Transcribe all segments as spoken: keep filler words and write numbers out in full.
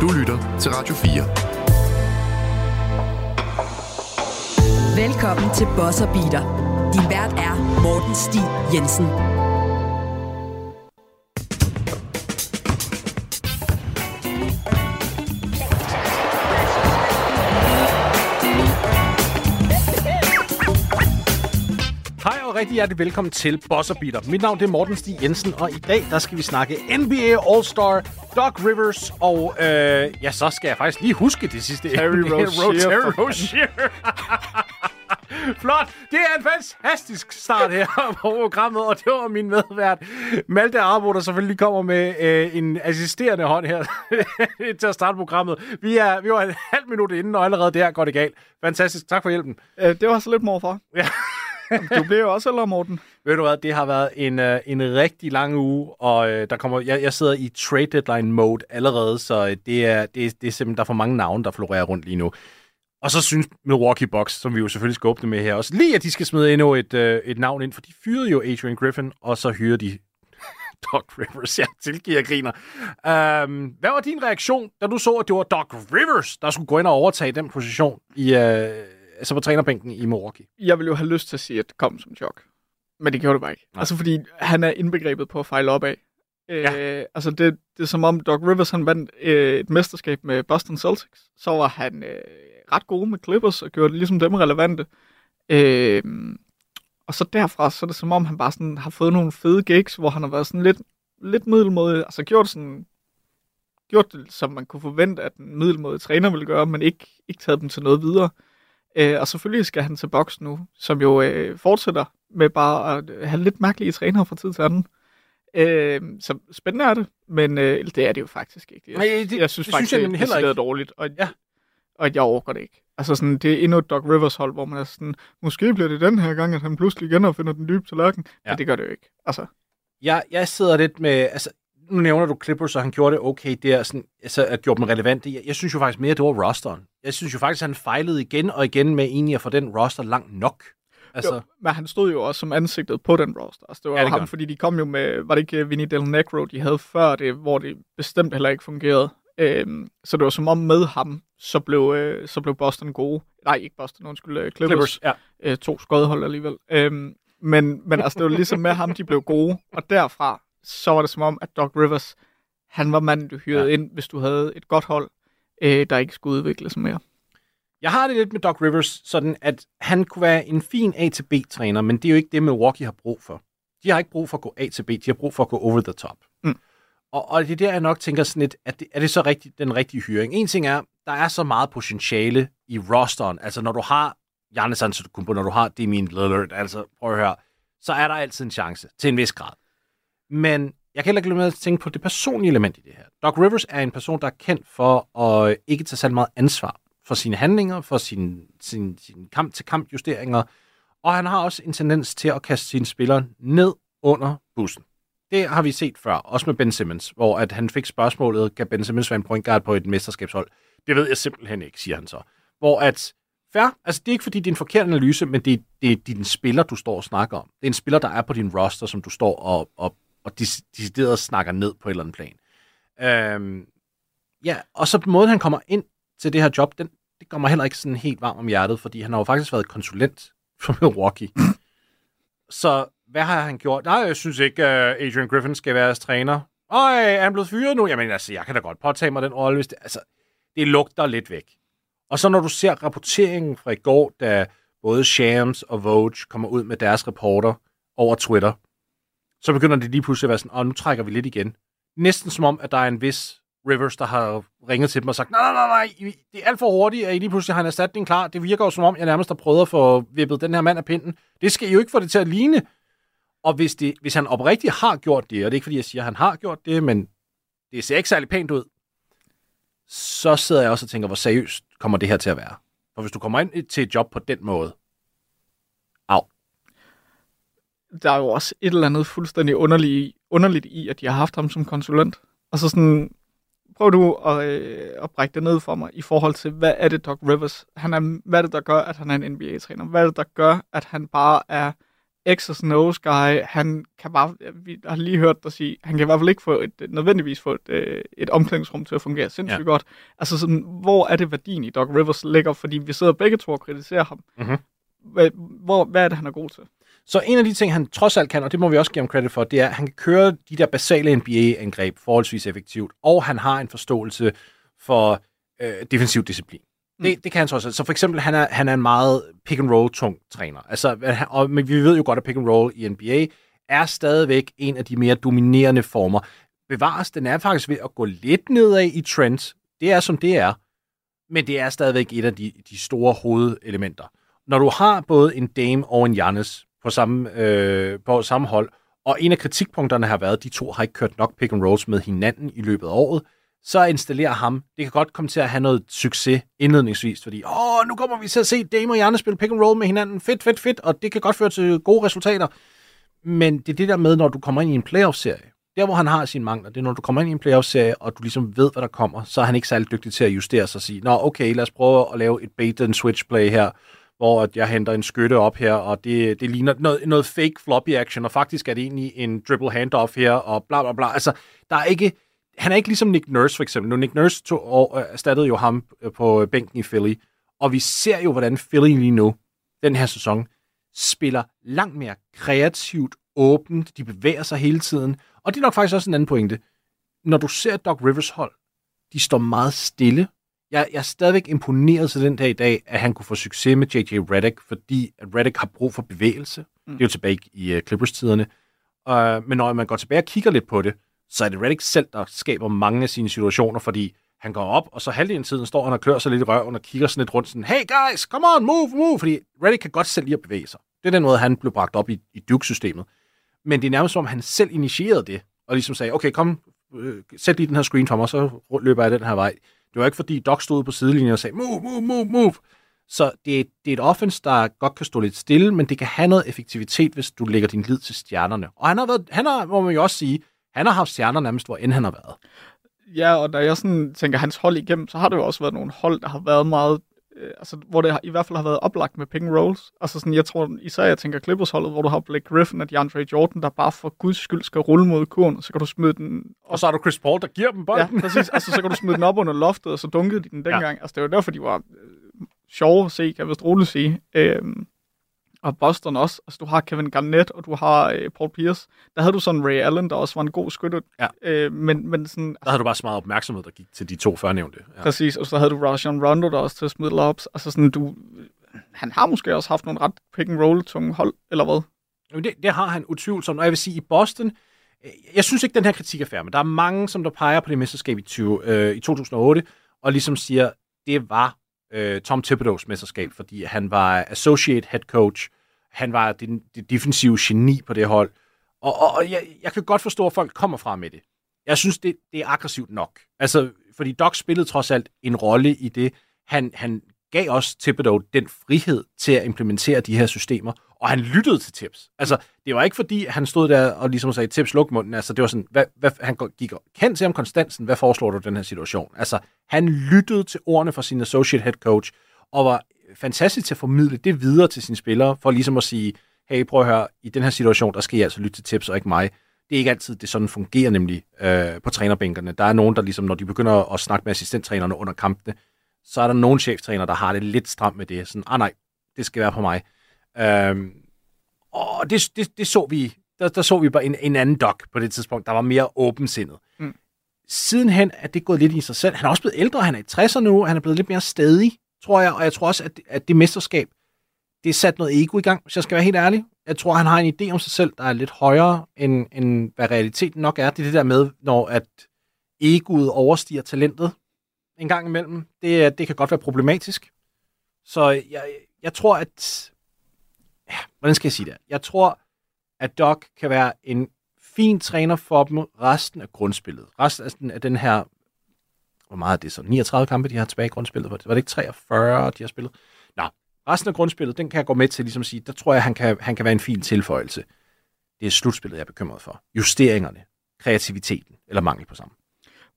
Du lytter til Radio fire. Velkommen til Buzzer Beater. Din vært er Morten Stig Jensen. Rigtig hjertelig velkommen til Buzzer Beater. Mit navn er Morten Stig Jensen, og i dag der skal vi snakke N B A All-Star, Doc Rivers, og øh, ja, så skal jeg faktisk lige huske det sidste. Terry Rozier. Terry Rozier. Flot. Det er en fantastisk start her på programmet, og det var min medvært Malte Arboe, der selvfølgelig kommer med øh, en assisterende hånd her til at starte programmet. Vi er vi var en halv minut inden, og allerede der går det galt. Fantastisk. Tak for hjælpen. Øh, det var så lidt morfar. Ja. Du bliver jo også ældre, Morten. Ved du hvad, det har været en, øh, en rigtig lang uge, og øh, der kommer, jeg, jeg sidder i trade deadline mode allerede, så øh, det, er, det, det er simpelthen, der er for mange navne, der florerer rundt lige nu. Og så synes Milwaukee Bucks, som vi jo selvfølgelig skal åbne med her også, lige at de skal smide endnu et, øh, et navn ind, for de fyrede jo Adrian Griffin, og så hyrede de Doc Rivers. Jeg tilgiver griner. Um, hvad var din reaktion, da du så, at det var Doc Rivers, der skulle gå ind og overtage den position i... Øh, altså på trænerbænken i Milwaukee. Jeg ville jo have lyst til at sige, at kom som chok. Men det gjorde det bare ikke. Nej. Altså fordi han er indbegrebet på at fejle opad. Øh, ja. Altså det, det er som om Doc Rivers han vandt øh, et mesterskab med Boston Celtics. Så var han øh, ret god med Clippers og gjorde det ligesom dem relevante. Øh, og så derfra, så er det som om han bare sådan har fået nogle fede gigs, hvor han har været sådan lidt, lidt middelmåde. Altså gjort sådan... Gjort det, som man kunne forvente, at en middelmåde træner ville gøre, men ikke, ikke taget dem til noget videre. Øh, og selvfølgelig skal han til Bucks nu, som jo øh, fortsætter med bare at have lidt mærkelige trænere fra tid til anden. Øh, så spændende er det, men øh, det er det jo faktisk ikke. Jeg, Nej, det, jeg synes det, faktisk, synes jeg, det, det er ikke. dårligt, og, ja. og jeg overgår det ikke. Altså sådan, det er endnu et Doc Rivers-hold, hvor man er sådan, måske bliver det den her gang, at han pludselig genopfinder den dybe tallerken, ja. Men det gør det jo ikke. Altså. Jeg, jeg sidder lidt med... Altså nu nævner du Clippers, og han gjorde det okay der, sådan, altså at gjorde dem relevante. Jeg, jeg synes jo faktisk mere, det var rosteren. Jeg synes jo faktisk, han fejlede igen og igen med egentlig at få den roster langt nok. Altså... Jo, men han stod jo også som ansigtet på den roster. Altså, det var ja, det ham, godt. Fordi de kom jo med, var det ikke Vinny Del Negro, de havde før det, hvor det bestemt heller ikke fungerede. Øhm, så det var som om med ham, så blev, øh, så blev Boston gode. Nej, ikke Boston, undskyld, Clippers. Clippers ja. øh, to skodhold alligevel. Øhm, men, men altså, det var ligesom med ham, de blev gode, og derfra så var det som om, at Doc Rivers, han var manden, du hyrede ja. ind, hvis du havde et godt hold, øh, der ikke skulle udvikle sig mere. Jeg har det lidt med Doc Rivers, sådan at han kunne være en fin A til B-træner, men det er jo ikke det, Milwaukee har brug for. De har ikke brug for at gå A til B, de har brug for at gå over the top. Mm. Og, og det er der, jeg nok tænker sådan lidt, at det, er det så rigtig, den rigtige hyring? En ting er, der er så meget potentiale i rosteren. Altså når du har Giannis Antetokounmpo, når du har Damian Lillard, altså prøv at høre, så er der altid en chance, til en vis grad. Men jeg kan heller ikke lade at tænke på det personlige element i det her. Doc Rivers er en person, der er kendt for at ikke tage så meget ansvar for sine handlinger, for sine sin, sin kamp-til-kamp-justeringer, og han har også en tendens til at kaste sine spillere ned under bussen. Det har vi set før, også med Ben Simmons, hvor at han fik spørgsmålet, kan Ben Simmons være en point guard på et mesterskabshold? Det ved jeg simpelthen ikke, siger han så. Hvor at, fair, altså det er ikke fordi, det er en forkert analyse, men det, det er din spiller, du står og snakker om. Det er en spiller, der er på din roster, som du står og, og og decideret snakker ned på et eller andet plan. Øhm, ja, og så på måden, han kommer ind til det her job, den, det kommer heller ikke sådan helt varm om hjertet, fordi han har jo faktisk været konsulent for Milwaukee. Så hvad har han gjort? Nej, jeg synes ikke, uh, Adrian Griffin skal være hans træner. Øj, er han blevet fyret nu? Jamen altså, jeg kan da godt påtage mig den rolle, hvis det... Altså, det lugter lidt væk. Og så når du ser rapporteringen fra i går, da både Shams og Vogue kommer ud med deres reporter over Twitter, så begynder det lige pludselig at være sådan, åh, nu trækker vi lidt igen. Næsten som om, at der er en vis Rivers, der har ringet til dem og sagt, nej, nej, nej, nej, det er alt for hurtigt, at I lige pludselig har en erstatning klar. Det virker jo som om, jeg nærmest har prøvet at få vippet den her mand af pinden. Det skal I jo ikke få det til at ligne. Og hvis, det, hvis han oprigtigt har gjort det, og det er ikke fordi, jeg siger, at han har gjort det, men det ser ikke særlig pænt ud, så sidder jeg også og tænker, hvor seriøst kommer det her til at være. For hvis du kommer ind til et job på den måde, au. Der er jo også et eller andet fuldstændig underligt, underligt i, at de har haft ham som konsulent. Altså sådan, prøv du at, øh, at brække det ned for mig i forhold til, hvad er det Doc Rivers? Han er, hvad er det, der gør, at han er en N B A-træner? Hvad er det, der gør, at han bare er X's and O's guy, han kan bare, vi har lige hørt dig sige, han kan i hvert fald ikke få et, nødvendigvis få et, et omklædningsrum til at fungere sindssygt ja. godt. Altså sådan, hvor er det værdien i Doc Rivers ligger? Fordi vi sidder begge to og kritiserer ham. Mm-hmm. Hvor, hvad er det, han er god til? Så en af de ting, han trods alt kan, og det må vi også give ham credit for, det er, at han kan køre de der basale N B A-angreb forholdsvis effektivt, og han har en forståelse for øh, defensiv disciplin. Mm. Det, det kan han trods alt. Så for eksempel, han er, han er en meget pick-and-roll-tung træner. Altså, og, men vi ved jo godt, at pick-and-roll i N B A er stadigvæk en af de mere dominerende former. Bevares, den er faktisk ved at gå lidt nedad i trends. Det er, som det er. Men det er stadigvæk et af de, de store hovedelementer. Når du har både en Dame og en Giannis på samme, øh, på samme hold, og en af kritikpunkterne har været, at de to har ikke kørt nok pick and rolls med hinanden i løbet af året, så installerer ham. Det kan godt komme til at have noget succes indledningsvis, fordi åh, nu kommer vi til at se Dame og Giannis spille pick and roll med hinanden. Fedt, fedt, fedt, og det kan godt føre til gode resultater. Men det er det der med, når du kommer ind i en playoff-serie, der hvor han har sine mangler, det er, når du kommer ind i en playoff-serie, og du ligesom ved, hvad der kommer, så er han ikke særlig dygtig til at justere sig og sige, nå, okay, lad os prøve at lave et bait-and-switch-play her, hvor jeg henter en skytte op her, og det, det ligner noget, noget fake floppy action, og faktisk er det egentlig en dribble handoff her, og bla bla bla. Altså, der er ikke, han er ikke ligesom Nick Nurse, for eksempel. Nu Nick Nurse tog, øh, erstattede jo ham på bænken i Philly, og vi ser jo, hvordan Philly lige nu, den her sæson, spiller langt mere kreativt, åbent, de bevæger sig hele tiden, og det er nok faktisk også en anden pointe. Når du ser Doc Rivers hold, de står meget stille. Jeg, jeg er stadigvæk imponeret til den dag i dag, at han kunne få succes med J J Redick, fordi Redick har brug for bevægelse. Mm. Det er jo tilbage i uh, Clippers-tiderne. Uh, men når man går tilbage og kigger lidt på det, så er det Redick selv, der skaber mange af sine situationer, fordi han går op, og så halvdelen tiden står han og klør sig lidt i røven og kigger sådan lidt rundt sådan, hey guys, come on, move, move, fordi Redick kan godt selv lide at bevæge sig. Det er den måde, han blev bragt op i, i Duke-systemet. Men det er nærmest som, han selv initierede det, og ligesom sagde, okay, kom, øh, sæt lige den her screen for mig, så løber jeg den her vej. Det var ikke, fordi Doc stod på sidelinjen og sagde, move, move, move, move. Så det er, det er et offense, der godt kan stå lidt stille, men det kan have noget effektivitet, hvis du lægger din lid til stjernerne. Og han har været, han har, må man jo også sige, han har haft stjerner nærmest, hvor end han har været. Ja, og da jeg sådan tænker hans hold igennem, så har det jo også været nogle hold, der har været meget, øh, altså hvor det har, i hvert fald har været oplagt med pick and rolls. Altså sådan, jeg tror især, jeg tænker Clippers holdet, hvor du har Blake Griffin og DeAndre Jordan, der bare for guds skyld skal rulle mod kurven, så kan du smide den op. Og så har du Chris Paul, der giver dem bolden. Ja, præcis. Altså så kan du smide den op under loftet, og så dunkede de den dengang. Ja. Altså det var derfor, de var øh, sjove at se, kan jeg vist roligt sige. Øhm, og Boston også. Altså du har Kevin Garnett, og du har øh, Paul Pierce. Der havde du sådan Ray Allen, der også var en god skytte. Ja. Øh, men, men sådan, der havde du bare så meget opmærksomhed, der gik til de to førnævnte. Ja. Præcis, og så havde du Rajon Rondo, der også til at smide lobs. Altså sådan, du... Han har måske også haft nogle ret pick-and-roll-tunge hold, eller hvad? Det, det har han utvivlsomt, og jeg vil sige, i Boston... Jeg synes ikke, den her kritik er fair, men der er mange, som der peger på det mesterskab i, tyve, øh, i to tusind og otte, og ligesom siger, det var øh, Tom Thibodeau's mesterskab, fordi han var associate head coach, han var det, det defensive geni på det hold, og, og, og jeg, jeg kan godt forstå, at folk kommer fra med det. Jeg synes, det, det er aggressivt nok. Altså, fordi Doc spillede trods alt en rolle i det. Han, han gav også Thibodeau den frihed til at implementere de her systemer, og han lyttede til tips. Altså, det var ikke fordi, han stod der og ligesom sagde, tips, luk munden. Altså, det var sådan, hvad, hvad, han gik og kendte til ham konstant, sådan, hvad foreslår du den her situation? Altså, han lyttede til ordene fra sin associate head coach, og var fantastisk til at formidle det videre til sine spillere, for ligesom at sige, hey, prøv at høre, i den her situation, der skal I altså lytte til tips, og ikke mig. Det er ikke altid, det sådan fungerer nemlig øh, på trænerbænkerne. Der er nogen, der ligesom, når de begynder at snakke med assistenttrænerne under kampene, så er der nogen cheftræner, der har det lidt stramt med det. Sådan, ah nej, det skal være på mig. Øhm, og det, det, det så vi, der, der så vi bare en, en anden Doc på det tidspunkt, der var mere åbensindet. Mm. Sidenhen er det gået lidt i sig selv. Han er også blevet ældre, han er i tresserne nu, han er blevet lidt mere stædig, tror jeg, og jeg tror også, at det, at det mesterskab, det er sat noget ego i gang, hvis jeg skal være helt ærlig. Jeg tror, han har en idé om sig selv, der er lidt højere, end, end hvad realiteten nok er. Det er det der med, når at egoet overstiger talentet en gang imellem. Det, det kan godt være problematisk. Så jeg, jeg tror, at... Ja, hvordan skal jeg sige det? Jeg tror, at Doc kan være en fin træner for dem resten af grundspillet. Resten af den her... Hvor meget er det så? niogtredive kampe, de har tilbage i grundspillet. Var det ikke treogfyrre, de har spillet? Nå, resten af grundspillet, den kan jeg gå med til ligesom at sige, der tror jeg, han kan, han kan være en fin tilføjelse. Det er slutspillet, jeg er bekymret for. Justeringerne, kreativiteten eller mangel på sammen.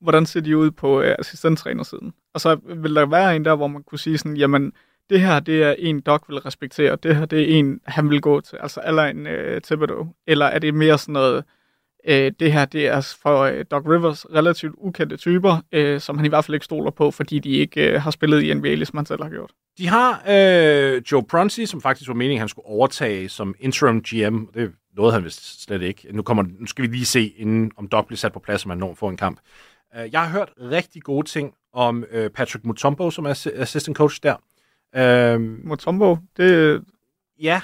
Hvordan ser de ud på assistenttrænersiden? Og så vil der være en der, hvor man kunne sige sådan, jamen, det her, det er en, Doc vil respektere, det her, det er en, han vil gå til, altså eller en øh, Thibodeau, eller er det mere sådan noget, øh, det her, det er for øh, Doc Rivers relativt ukendte typer, øh, som han i hvert fald ikke stoler på, fordi de ikke øh, har spillet i N B A, ligesom han selv har gjort. De har øh, Joe Prunty, som faktisk var meningen, han skulle overtage som interim G M, det nåede han vist slet ikke. Nu, kommer, nu skal vi lige se, inden om Doc bliver sat på plads, om man når får en kamp. Jeg har hørt rigtig gode ting om øh, Patrick Mutombo, som er assistant coach der. Øhm, Mutombo, det ja,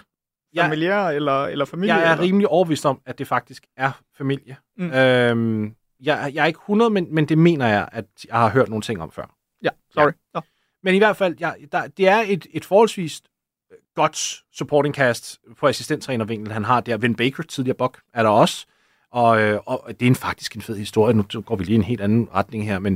er familiær eller, eller familie? Jeg er eller? rimelig overbevist om, at det faktisk er familie. Mm. Øhm, jeg, jeg er ikke hundrede, men, men det mener jeg, at jeg har hørt nogle ting om før. Ja, sorry. Ja. Men i hvert fald, jeg, der, det er et, et forholdsvis godt supporting cast på assistenttrænervinklen, han har der. Vin Baker, tidligere Buck, er der også. Og, og det er en, faktisk en fed historie. Nu går vi lige i en helt anden retning her, men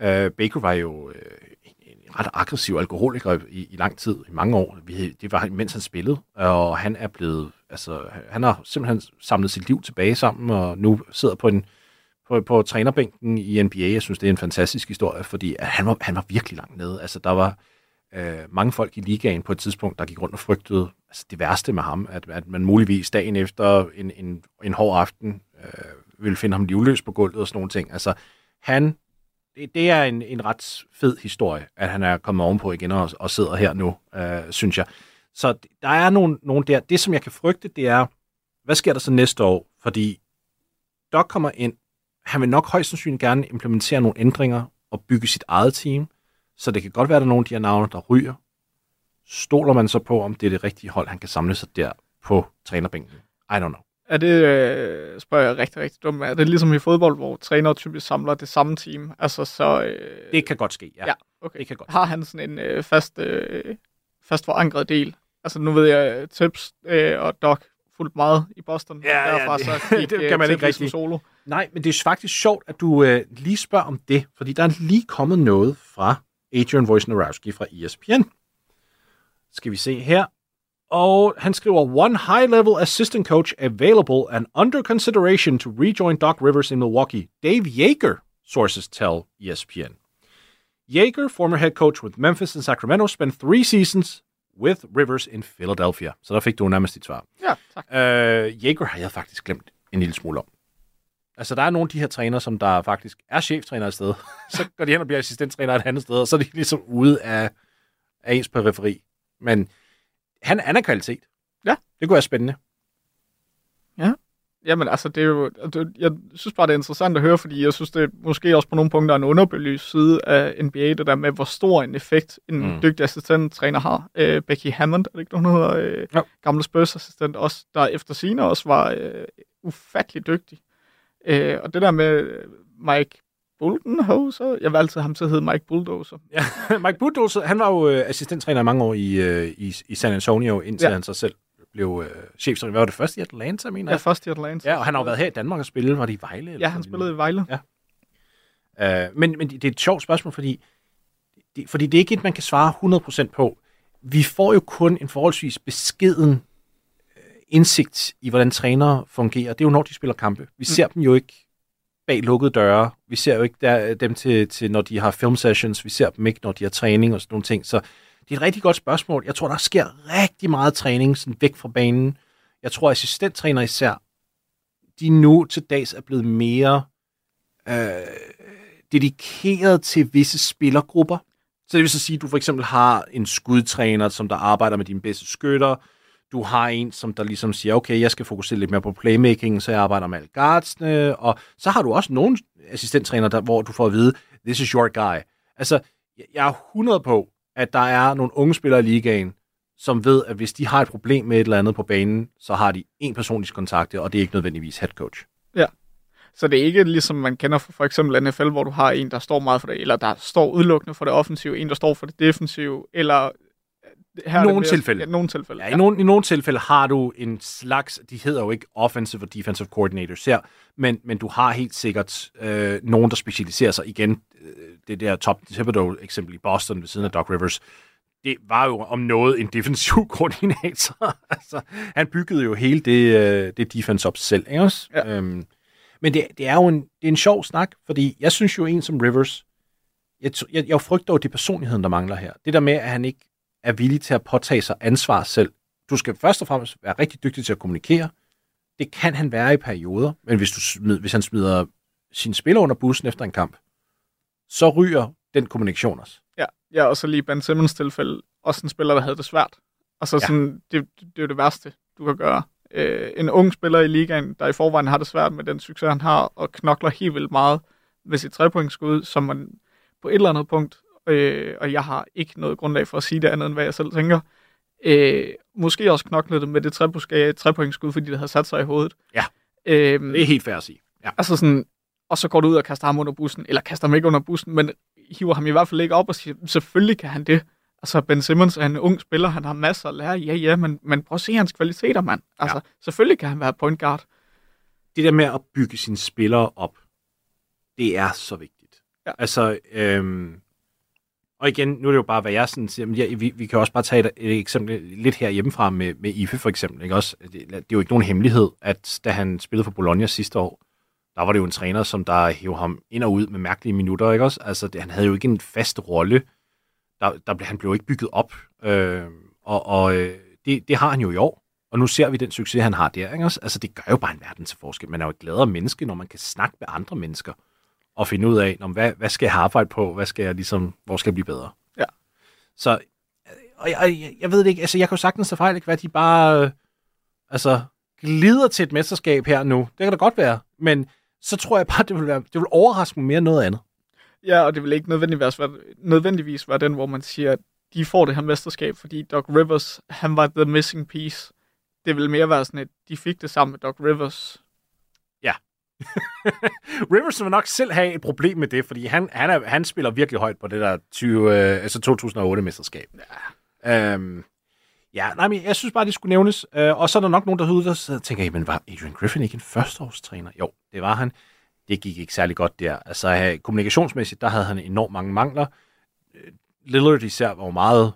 øh, Baker var jo øh, en, en ret aggressiv alkoholiker i, i lang tid, i mange år. Vi, det var mens han spillede, og han er blevet, altså han har simpelthen samlet sit liv tilbage sammen, og nu sidder på en på, på trænerbænken i N B A. Jeg synes, det er en fantastisk historie, fordi han var, han var virkelig langt nede. Altså der var øh, mange folk i ligaen på et tidspunkt, der gik rundt og frygtede altså, det værste med ham, at, at man muligvis dagen efter en, en, en hård aften Øh, vil finde ham livløs på gulvet og sådan nogle ting. Altså, han, det, det er en, en ret fed historie, at han er kommet ovenpå igen og, og sidder her nu, øh, synes jeg. Så der er nogen, nogen der. Det, som jeg kan frygte, det er, hvad sker der så næste år? Fordi Doc kommer ind, han vil nok højst sandsynligt gerne implementere nogle ændringer og bygge sit eget team, så det kan godt være, at der er nogle af de her navne, der ryger. Stoler man så på, om det er det rigtige hold, han kan samle sig der på trænerbænken? I don't know. Er det, øh, spørger jeg rigtig, rigtig dumt, er det ligesom i fodbold, hvor trænere typisk samler det samme team? Altså, så, øh, det kan godt ske, ja. ja okay. Det kan godt. Har han sådan en øh, fast, øh, fast forankret del? Altså, nu ved jeg, Tips øh, og Doc fuldt meget i Boston. Ja, ja, derfra, det, så gik, det kan man ikke rigtig. Solo. Nej, men det er faktisk sjovt, at du øh, lige spørger om det, fordi der er lige kommet noget fra Adrian Wojnarowski fra E S P N. Skal vi se her. Og han skriver, one high-level assistant coach available and under consideration to rejoin Doc Rivers in Milwaukee. Dave Yeager, sources tell E S P N. Yeager, former head coach with Memphis and Sacramento, spent three seasons with Rivers in Philadelphia. Så der fik du nærmest dit svar. Ja, tak. Uh, Yeager har jeg faktisk glemt en lille smule om. Altså, der er nogle af de her trænere, som der faktisk er cheftræner et sted. Så går de hen og bliver assistenttræner et andet sted, og så er de ligesom ude af, af ens periferi. Men han er af kvalitet. Ja. Det kunne være spændende. Ja. Jamen altså, det er jo, jeg synes bare, det er interessant at høre, fordi jeg synes, det måske også på nogle punkter er en underbelyst side af N B A, det der med, hvor stor en effekt en mm. dygtig assistenttræner har. Øh, Becky Hammond, er det ikke, hun hedder? Øh, ja. Gamle Spurs-assistent, også, der efter sine også var øh, ufattelig dygtig. Øh, og det der med Mike Bulldozer. Jeg vil altid ham til at hedde Mike Bulldozer. Ja, Mike Bulldozer, han var jo assistenttræner i mange år i, i, i San Antonio, indtil ja. han så selv blev øh, cheftræner. Hvad var det, først i Atlanta, mener jeg? Ja, først i Atlanta. Ja, og han har jo været her i Danmark og spillet. Var det i Vejle? Eller ja, han spillede i Vejle. Ja. Øh, men, men det er et sjovt spørgsmål, fordi det, fordi det er ikke et, man kan svare hundrede procent på. Vi får jo kun en forholdsvis beskeden indsigt i, hvordan trænere fungerer. Det er jo, når de spiller kampe. Vi ser mm. dem jo ikke bag lukkede døre. Vi ser jo ikke der, dem til, til, når de har filmsessions. Vi ser dem ikke, når de har træning og sådan nogle ting. Så det er et rigtig godt spørgsmål. Jeg tror, der sker rigtig meget træning sådan væk fra banen. Jeg tror, assistenttræner især, de nu til dags er blevet mere øh, dedikeret til visse spillergrupper. Så det vil så sige, at du for eksempel har en skudtræner, som der arbejder med dine bedste skytter. Du har en, som der ligesom siger, okay, jeg skal fokusere lidt mere på playmaking, så jeg arbejder med alle guardsene, og så har du også nogle assistenttræner, hvor du får at vide, this is your guy. Altså, jeg er hundrede på, at der er nogle unge spillere i ligaen, som ved, at hvis de har et problem med et eller andet på banen, så har de en person, de skal kontakte, og det er ikke nødvendigvis head coach. Ja, så det er ikke ligesom man kender fra for eksempel N F L, hvor du har en, der står meget for det, eller der står udelukkende for det offensive, en, der står for det defensive, eller Her nogle tilfælde. Ja, nogle tilfælde. Ja, ja. I, nogle, I nogle tilfælde har du en slags, de hedder jo ikke offensive og defensive coordinators her, men, men du har helt sikkert øh, nogen, der specialiserer sig. Igen, øh, det der Tom Thibodeau eksempel i Boston ved siden af Doc Rivers, det var jo om noget en defensiv koordinator. Altså, han byggede jo hele det, øh, det defense op selv, ikke også? Ja. Øhm, men det, det er jo en, det er en sjov snak, fordi jeg synes jo en som Rivers, jeg, jeg, jeg frygter jo det personligheden, der mangler her. Det der med, at han ikke er villig til at påtage sig ansvar selv. Du skal først og fremmest være rigtig dygtig til at kommunikere. Det kan han være i perioder, men hvis, du smider, hvis han smider sine spillere under bussen efter en kamp, så ryger den kommunikation også. Ja, ja, og så lige Ben Simmons tilfælde, også en spiller, der havde det svært. Og så sådan, ja. det, det er jo det værste, du kan gøre. Øh, en ung spiller i ligaen, der i forvejen har det svært med den succes, han har, og knokler helt vildt meget med sit trepointsskud, som man på et eller andet punkt, øh, og jeg har ikke noget grundlag for at sige det andet, end hvad jeg selv tænker, øh, måske også knoklede det med det trepointsskud, fordi det havde sat sig i hovedet. Ja, øh, det er helt fair at sige. Ja. Altså sådan, og så går du ud og kaster ham under bussen, eller kaster ham ikke under bussen, men hiver ham i hvert fald ikke op og siger, selvfølgelig kan han det. Altså, Ben Simmons er en ung spiller, han har masser at lære, ja, ja, men, men prøv at se hans kvaliteter, mand. Altså, ja. Selvfølgelig kan han være point guard. Det der med at bygge sine spillere op, det er så vigtigt. Ja. Altså, øhm, og igen, nu er det jo bare, hvad jeg sådan siger, men ja, vi, vi kan også bare tage et, et eksempel lidt her hjemmefra med, med Ife, for eksempel, ikke også? Det, det er jo ikke nogen hemmelighed, at da han spillede for Bologna sidste år, der var det jo en træner, som der hævde ham ind og ud med mærkelige minutter, ikke også? Altså, det, han havde jo ikke en fast rolle. Der, der blev, han blev ikke bygget op, øh, og, og det, det har han jo i år, og nu ser vi den succes, han har der, ikke også? Altså, det gør jo bare en verden til forskel. Man er jo et gladere menneske, når man kan snakke med andre mennesker, og finde ud af, hvad, hvad skal jeg have arbejde på, hvad skal jeg ligesom, hvor skal jeg blive bedre? Ja. Så, og jeg, jeg ved det ikke, altså, jeg kan jo sagtens tage fejl, ikke, hvad de bare, øh, altså, glider til et mesterskab her nu. Det kan da godt være, men så tror jeg bare, det vil, være, det vil overraske mig mere end noget andet. Ja, og det vil ikke nødvendigvis være, nødvendigvis være den, hvor man siger, at de får det her mesterskab, fordi Doc Rivers, han var the missing piece. Det vil mere være sådan, at de fik det sammen med Doc Rivers. Ja. Rivers vil nok selv have et problem med det, fordi han, han, er, han spiller virkelig højt på det der tyve, øh, altså to tusind og otte-mesterskab. Ja. Øhm, ja, nej, men jeg synes bare, det skulle nævnes. Øh, og så er der nok nogen, der hører ud og tænker, men var Adrian Griffin ikke en førsteårstræner? Jo, det var han. Det gik ikke særlig godt der. Altså, kommunikationsmæssigt, der havde han enormt mange mangler. Lillard især var jo meget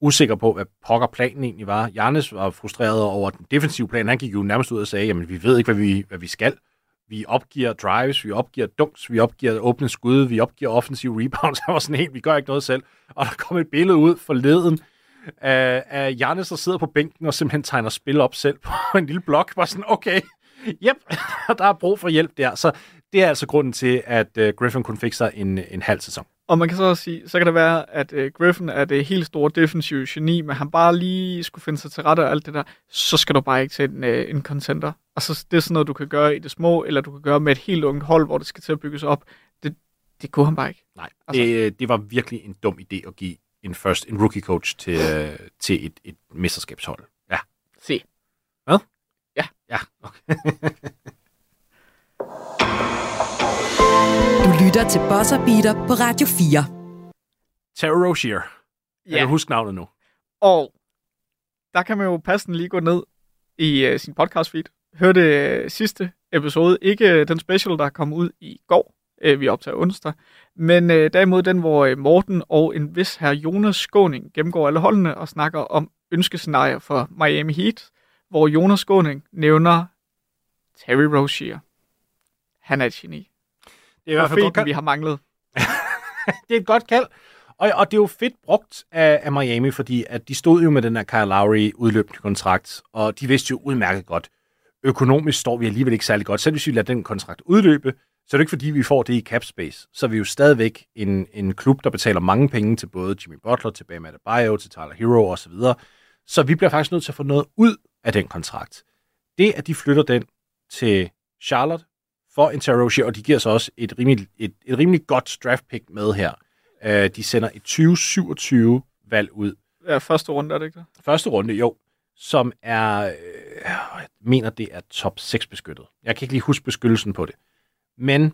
usikker på, hvad pokker planen egentlig var. Giannis var frustreret over den defensive plan. Han gik jo nærmest ud og sagde, jamen, vi ved ikke, hvad vi, hvad vi skal. Vi opgiver drives, vi opgiver dunks, vi opgiver åbne skud, vi opgiver offensive rebounds. Han var sådan helt, vi gør ikke noget selv. Og der kom et billede ud forleden af, af Giannis, der sidder på bænken og simpelthen tegner spil op selv på en lille blok. Var sådan, okay, jep, der er brug for hjælp der. Så det er altså grunden til, at øh, Griffin kunne fikse sig en, en halv sæson. Og man kan så også sige, så kan det være, at øh, Griffin er det helt store defensive geni, men han bare lige skulle finde sig til rette og alt det der, så skal du bare ikke til en, øh, en contender. Altså, det er sådan noget, du kan gøre i det små, eller du kan gøre med et helt ungt hold, hvor det skal til at bygges op. Det, det kunne han bare ikke. Nej, altså. det, det var virkelig en dum idé at give en, first, en rookie coach til, øh, til et, et mesterskabshold. Ja. Se. Hvad? Ja. Ja, okay. Du lytter til Buzzer Beater på Radio fire. Terry Rozier. Ja. Jeg kan huske navnet nu. Og der kan man jo passende lige gå ned i uh, sin podcast feed. Hør det uh, sidste episode. Ikke uh, den special, der kom ud i går. Uh, vi optager onsdag. Men uh, derimod den, hvor uh, Morten og en vis herr Jonas Skånning gennemgår alle holdene og snakker om ønskescenarier for Miami Heat, hvor Jonas Skånning nævner Terry Rozier. Han er et geni. Det er i hvert fald fedt, vi har manglet. Det er et godt kald. Og, og det er jo fedt brugt af, af Miami, fordi at de stod jo med den her Kyle Lowry-udløbende kontrakt, og de vidste jo udmærket godt, økonomisk står vi alligevel ikke særlig godt. Selv hvis vi lader den kontrakt udløbe, så er det ikke fordi, vi får det i cap space. Så er vi jo stadigvæk en, en klub, der betaler mange penge til både Jimmy Butler, til Bam Adebayo, til Tyler Hero osv. Så, så vi bliver faktisk nødt til at få noget ud af den kontrakt. Det, at de flytter den til Charlotte, for en Terry Rozier, og de giver så også et rimelig, et, et rimelig godt draft pick med her. Uh, de sender et tyve syvogtyve-valg ud. Ja, første runde, er det ikke det? Første runde, jo. Som er, øh, jeg mener, det er top seks beskyttet. Jeg kan ikke lige huske beskyttelsen på det. Men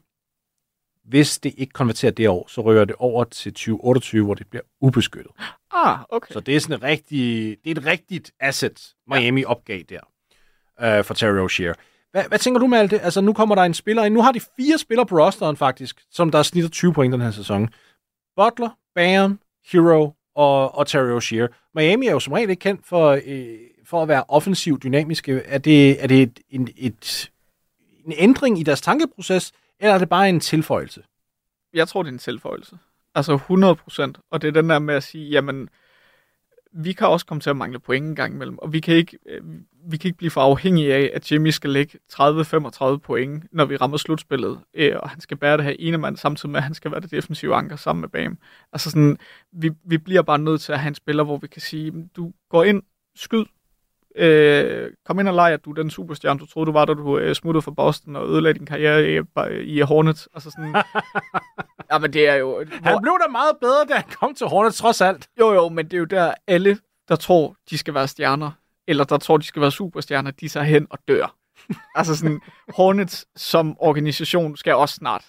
hvis det ikke konverterer det år, så rører det over til tyve otteogtyve, hvor det bliver ubeskyttet. Ah, okay. Så det er sådan et rigtig, det er et rigtigt asset, Miami ja. opgav der uh, for Terry Rozier. Hvad, hvad tænker du, Malte? Altså, nu kommer der en spiller ind. Nu har de fire spillere på rosteren, faktisk, som der snitter tyve point den her sæson. Butler, Bam, Hero og, og Terry Rozier. Miami er jo som regel ikke kendt for, øh, for at være offensivt dynamiske. Er det, er det et, en, et, en ændring i deres tankeproces, eller er det bare en tilføjelse? Jeg tror, det er en tilføjelse. Altså hundrede procent. Og det er den der med at sige, jamen, vi kan også komme til at mangle point en gang imellem, og vi kan ikke, vi kan ikke blive for afhængige af, at Jimmy skal lægge tredive til femogtredive point, når vi rammer slutspillet, og han skal bære det her ene mand, samtidig med, at han skal være det defensive anker sammen med Bam. Altså sådan, vi, vi bliver bare nødt til at have en spiller, hvor vi kan sige, du går ind, skyd, øh, kom ind og leg, at du er den superstjerne, du troede, du var, da du smuttede fra Boston og ødelagde din karriere i, i Hornets. Altså sådan... Ja, men det er jo... Han blev da meget bedre, da han kom til Hornets, trods alt. Jo, jo, men det er jo der alle, der tror, de skal være stjerner, eller der tror, de skal være superstjerner, de tager hen og dør. Altså sådan, Hornets som organisation skal også snart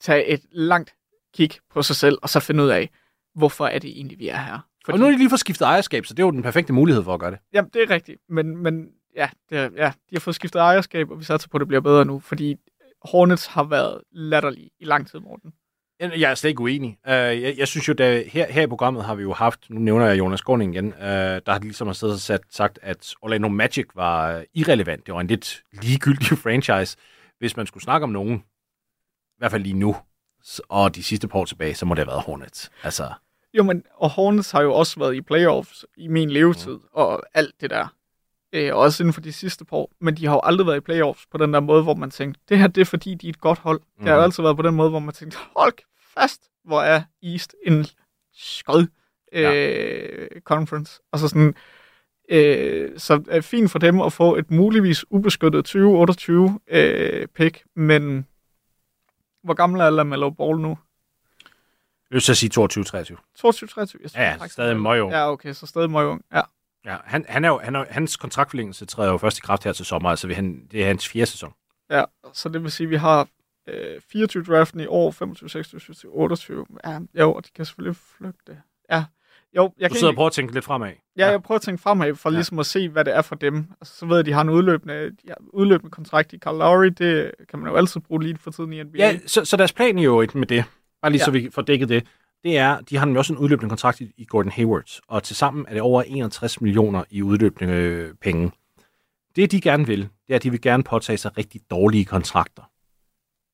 tage et langt kig på sig selv, og så finde ud af, hvorfor er det egentlig, vi er her. Fordi... Og nu er de lige for skiftet ejerskab, så det er jo den perfekte mulighed for at gøre det. Jamen, det er rigtigt, men, men ja, det er, ja, de har fået skiftet ejerskab, og vi satser på, at det bliver bedre nu, fordi Hornets har været latterlige i lang tid, Morten. Jeg er slet ikke uenig. Uh, jeg, jeg synes jo, da her, her i programmet har vi jo haft, nu nævner jeg Jonas Skånning igen, uh, der har ligesom siddet sat sagt, at Orlando Magic var irrelevant. Det var en lidt ligegyldig franchise. Hvis man skulle snakke om nogen, i hvert fald lige nu, og de sidste par år tilbage, så må det have været Hornets. Altså... Jo, men og Hornets har jo også været i playoffs i min levetid, mm. og alt det der. Øh, også inden for de sidste par år, men de har jo aldrig været i playoffs på den der måde, hvor man tænkte, det her det er fordi, de er et godt hold. Mm. Det har jo altid været på den måde, hvor man tænkte, hold fast, hvor er East en skød øh, ja. Conference. Altså sådan, øh, så er fint for dem at få et muligvis ubeskyttet tyve otteogtyve øh, pick, men hvor gammel er LaMelo Ball nu? Jeg vil så sige toogtyve treogtyve. toogtyve treogtyve? Ja, ja, stadig møgung. Ja, okay, så stadig møgung, ja. Ja, han, han er jo, han er, hans kontraktforlængelse træder jo først i kraft her til sommer, altså han, det er hans fjerde sæson. Ja, så det vil sige, at vi har øh, fireogtyve draften i år, femogtyve, seksogtyve, syvogtyve, otteogtyve. Ja, jo, og de kan selvfølgelig flygte. Ja. Jo, jeg du kan sidder ikke... og prøver at tænke lidt fremad. Ja, ja, jeg prøver at tænke fremad for ja. ligesom at se, hvad det er for dem. Altså, så ved jeg, at de har en udløbende, de har udløbende kontrakt i Kyle Lowry, det kan man jo altid bruge lige for tiden i N B A. Ja, så, så deres plan er jo et med det, bare lige ja. så vi får dækket det. Det er, de har nemlig også en udløbende kontrakt i Gordon Hayward, og tilsammen er det over enogtres millioner i udløbende penge. Det, de gerne vil, det er, at de vil gerne påtage sig rigtig dårlige kontrakter.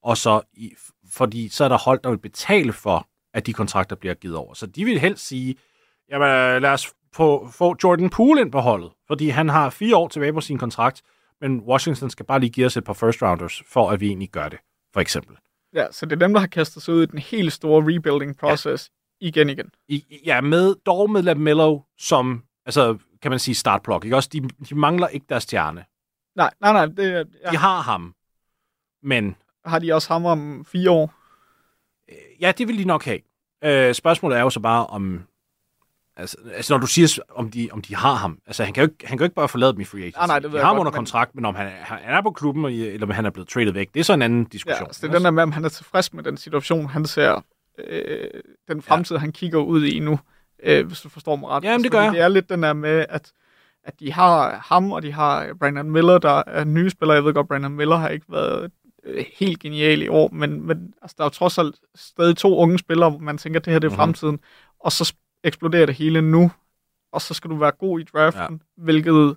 Og så, i, fordi så er der hold, der vil betale for, at de kontrakter bliver givet over. Så de vil helst sige, jamen lad os få, få Jordan Poole ind på holdet, fordi han har fire år tilbage på sin kontrakt, men Washington skal bare lige give os et par first rounders, for at vi egentlig gør det, for eksempel. Ja, så det er dem, der har kastet sig ud i den helt store rebuilding process ja. igen igen. I, ja, med, dog med LaMelo som, altså, kan man sige startplug, ikke også? De, de mangler ikke deres stjerne. Nej, nej, nej. Det, ja. De har ham, men... Har de også ham om fire år? Ja, det vil de nok have. Øh, spørgsmålet er jo så bare om... Altså, altså når du siger, om de, om de har ham, altså han kan jo ikke, han kan jo ikke bare forlade dem i free agency. Ah, nej, det ved de jeg har godt, under kontrakt, men... men om han, han er på klubben, eller om han er blevet traded væk, det er så en anden diskussion. Ja, så det er den der med, om han er tilfreds med den situation, han ser, øh, den fremtid, ja. han kigger ud i nu, øh, hvis du forstår mig ret. Ja, det gør jeg. Det er lidt den der med, at, at de har ham, og de har Brandon Miller, der er nye spillere. Jeg ved godt, Brandon Miller har ikke været øh, helt genial i år, men, men altså, der er jo trods alt stadig to unge spillere, hvor man tænker, at det her det er mm-hmm. fremtiden, og så eksploderer det hele nu, og så skal du være god i draften, ja. hvilket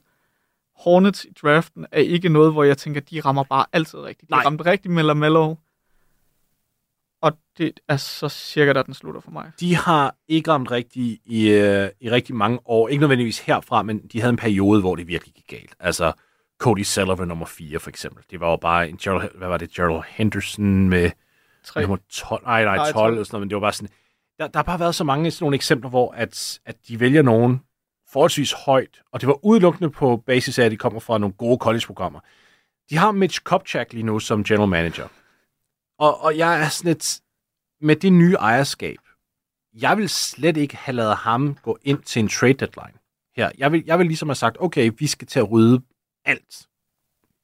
Hornets i draften er ikke noget, hvor jeg tænker, de rammer bare altid rigtigt. De Nej. ramte rigtigt med LaMelo, og det er så cirka, der den slutter for mig. De har ikke ramt rigtigt i, øh, i rigtig mange år, ikke nødvendigvis herfra, men de havde en periode, hvor det virkelig gik galt. Altså, Cody Zeller ved nummer fire, for eksempel. Det var jo bare en Gerald, hvad var det, Gerald Henderson med tre. Nummer tolv, nej, nej, nej, tolv, eller sådan noget, men det var bare sådan... Der, der har bare været så mange sådan nogle eksempler, hvor at, at de vælger nogen forholdsvis højt, og det var udelukkende på basis af, at de kommer fra nogle gode college-programmer. De har Mitch Kupchak lige nu som general manager. Og, og jeg er sådan et... Med det nye ejerskab, jeg vil slet ikke have lavet ham gå ind til en trade deadline her. Jeg vil, jeg vil ligesom have sagt, okay, vi skal til at rydde alt.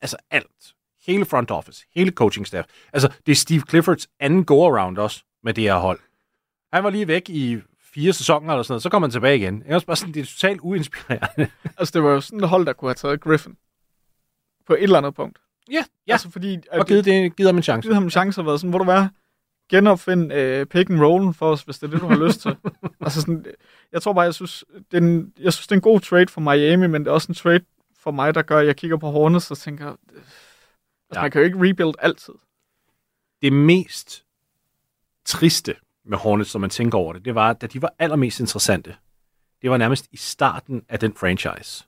Altså alt. Hele front office, hele coaching staff. Altså, det er Steve Cliffords anden go-around også med det her hold. Han var lige væk i fire sæsoner eller sådan noget, så kom han tilbage igen. Jeg var bare sådan, det er totalt uinspirerende. Altså, det var jo sådan et hold, der kunne have taget Griffin på et eller andet punkt. Ja, ja. Altså, fordi, og givet, det, givet ham en chance. Givet ham en chance og været sådan, hvor du var, genopfind øh, pick and rollen for os, hvis det er det, du har lyst til. Altså sådan, jeg tror bare, jeg synes, det er en, jeg synes, det er en god trade for Miami, men det er også en trade for mig, der gør, at jeg kigger på Hornets og tænker, øh, altså, ja. man kan jo ikke rebuild altid. Det mest triste med Hornets, som man tænker over det, det var, da de var allermest interessante, det var nærmest i starten af den franchise.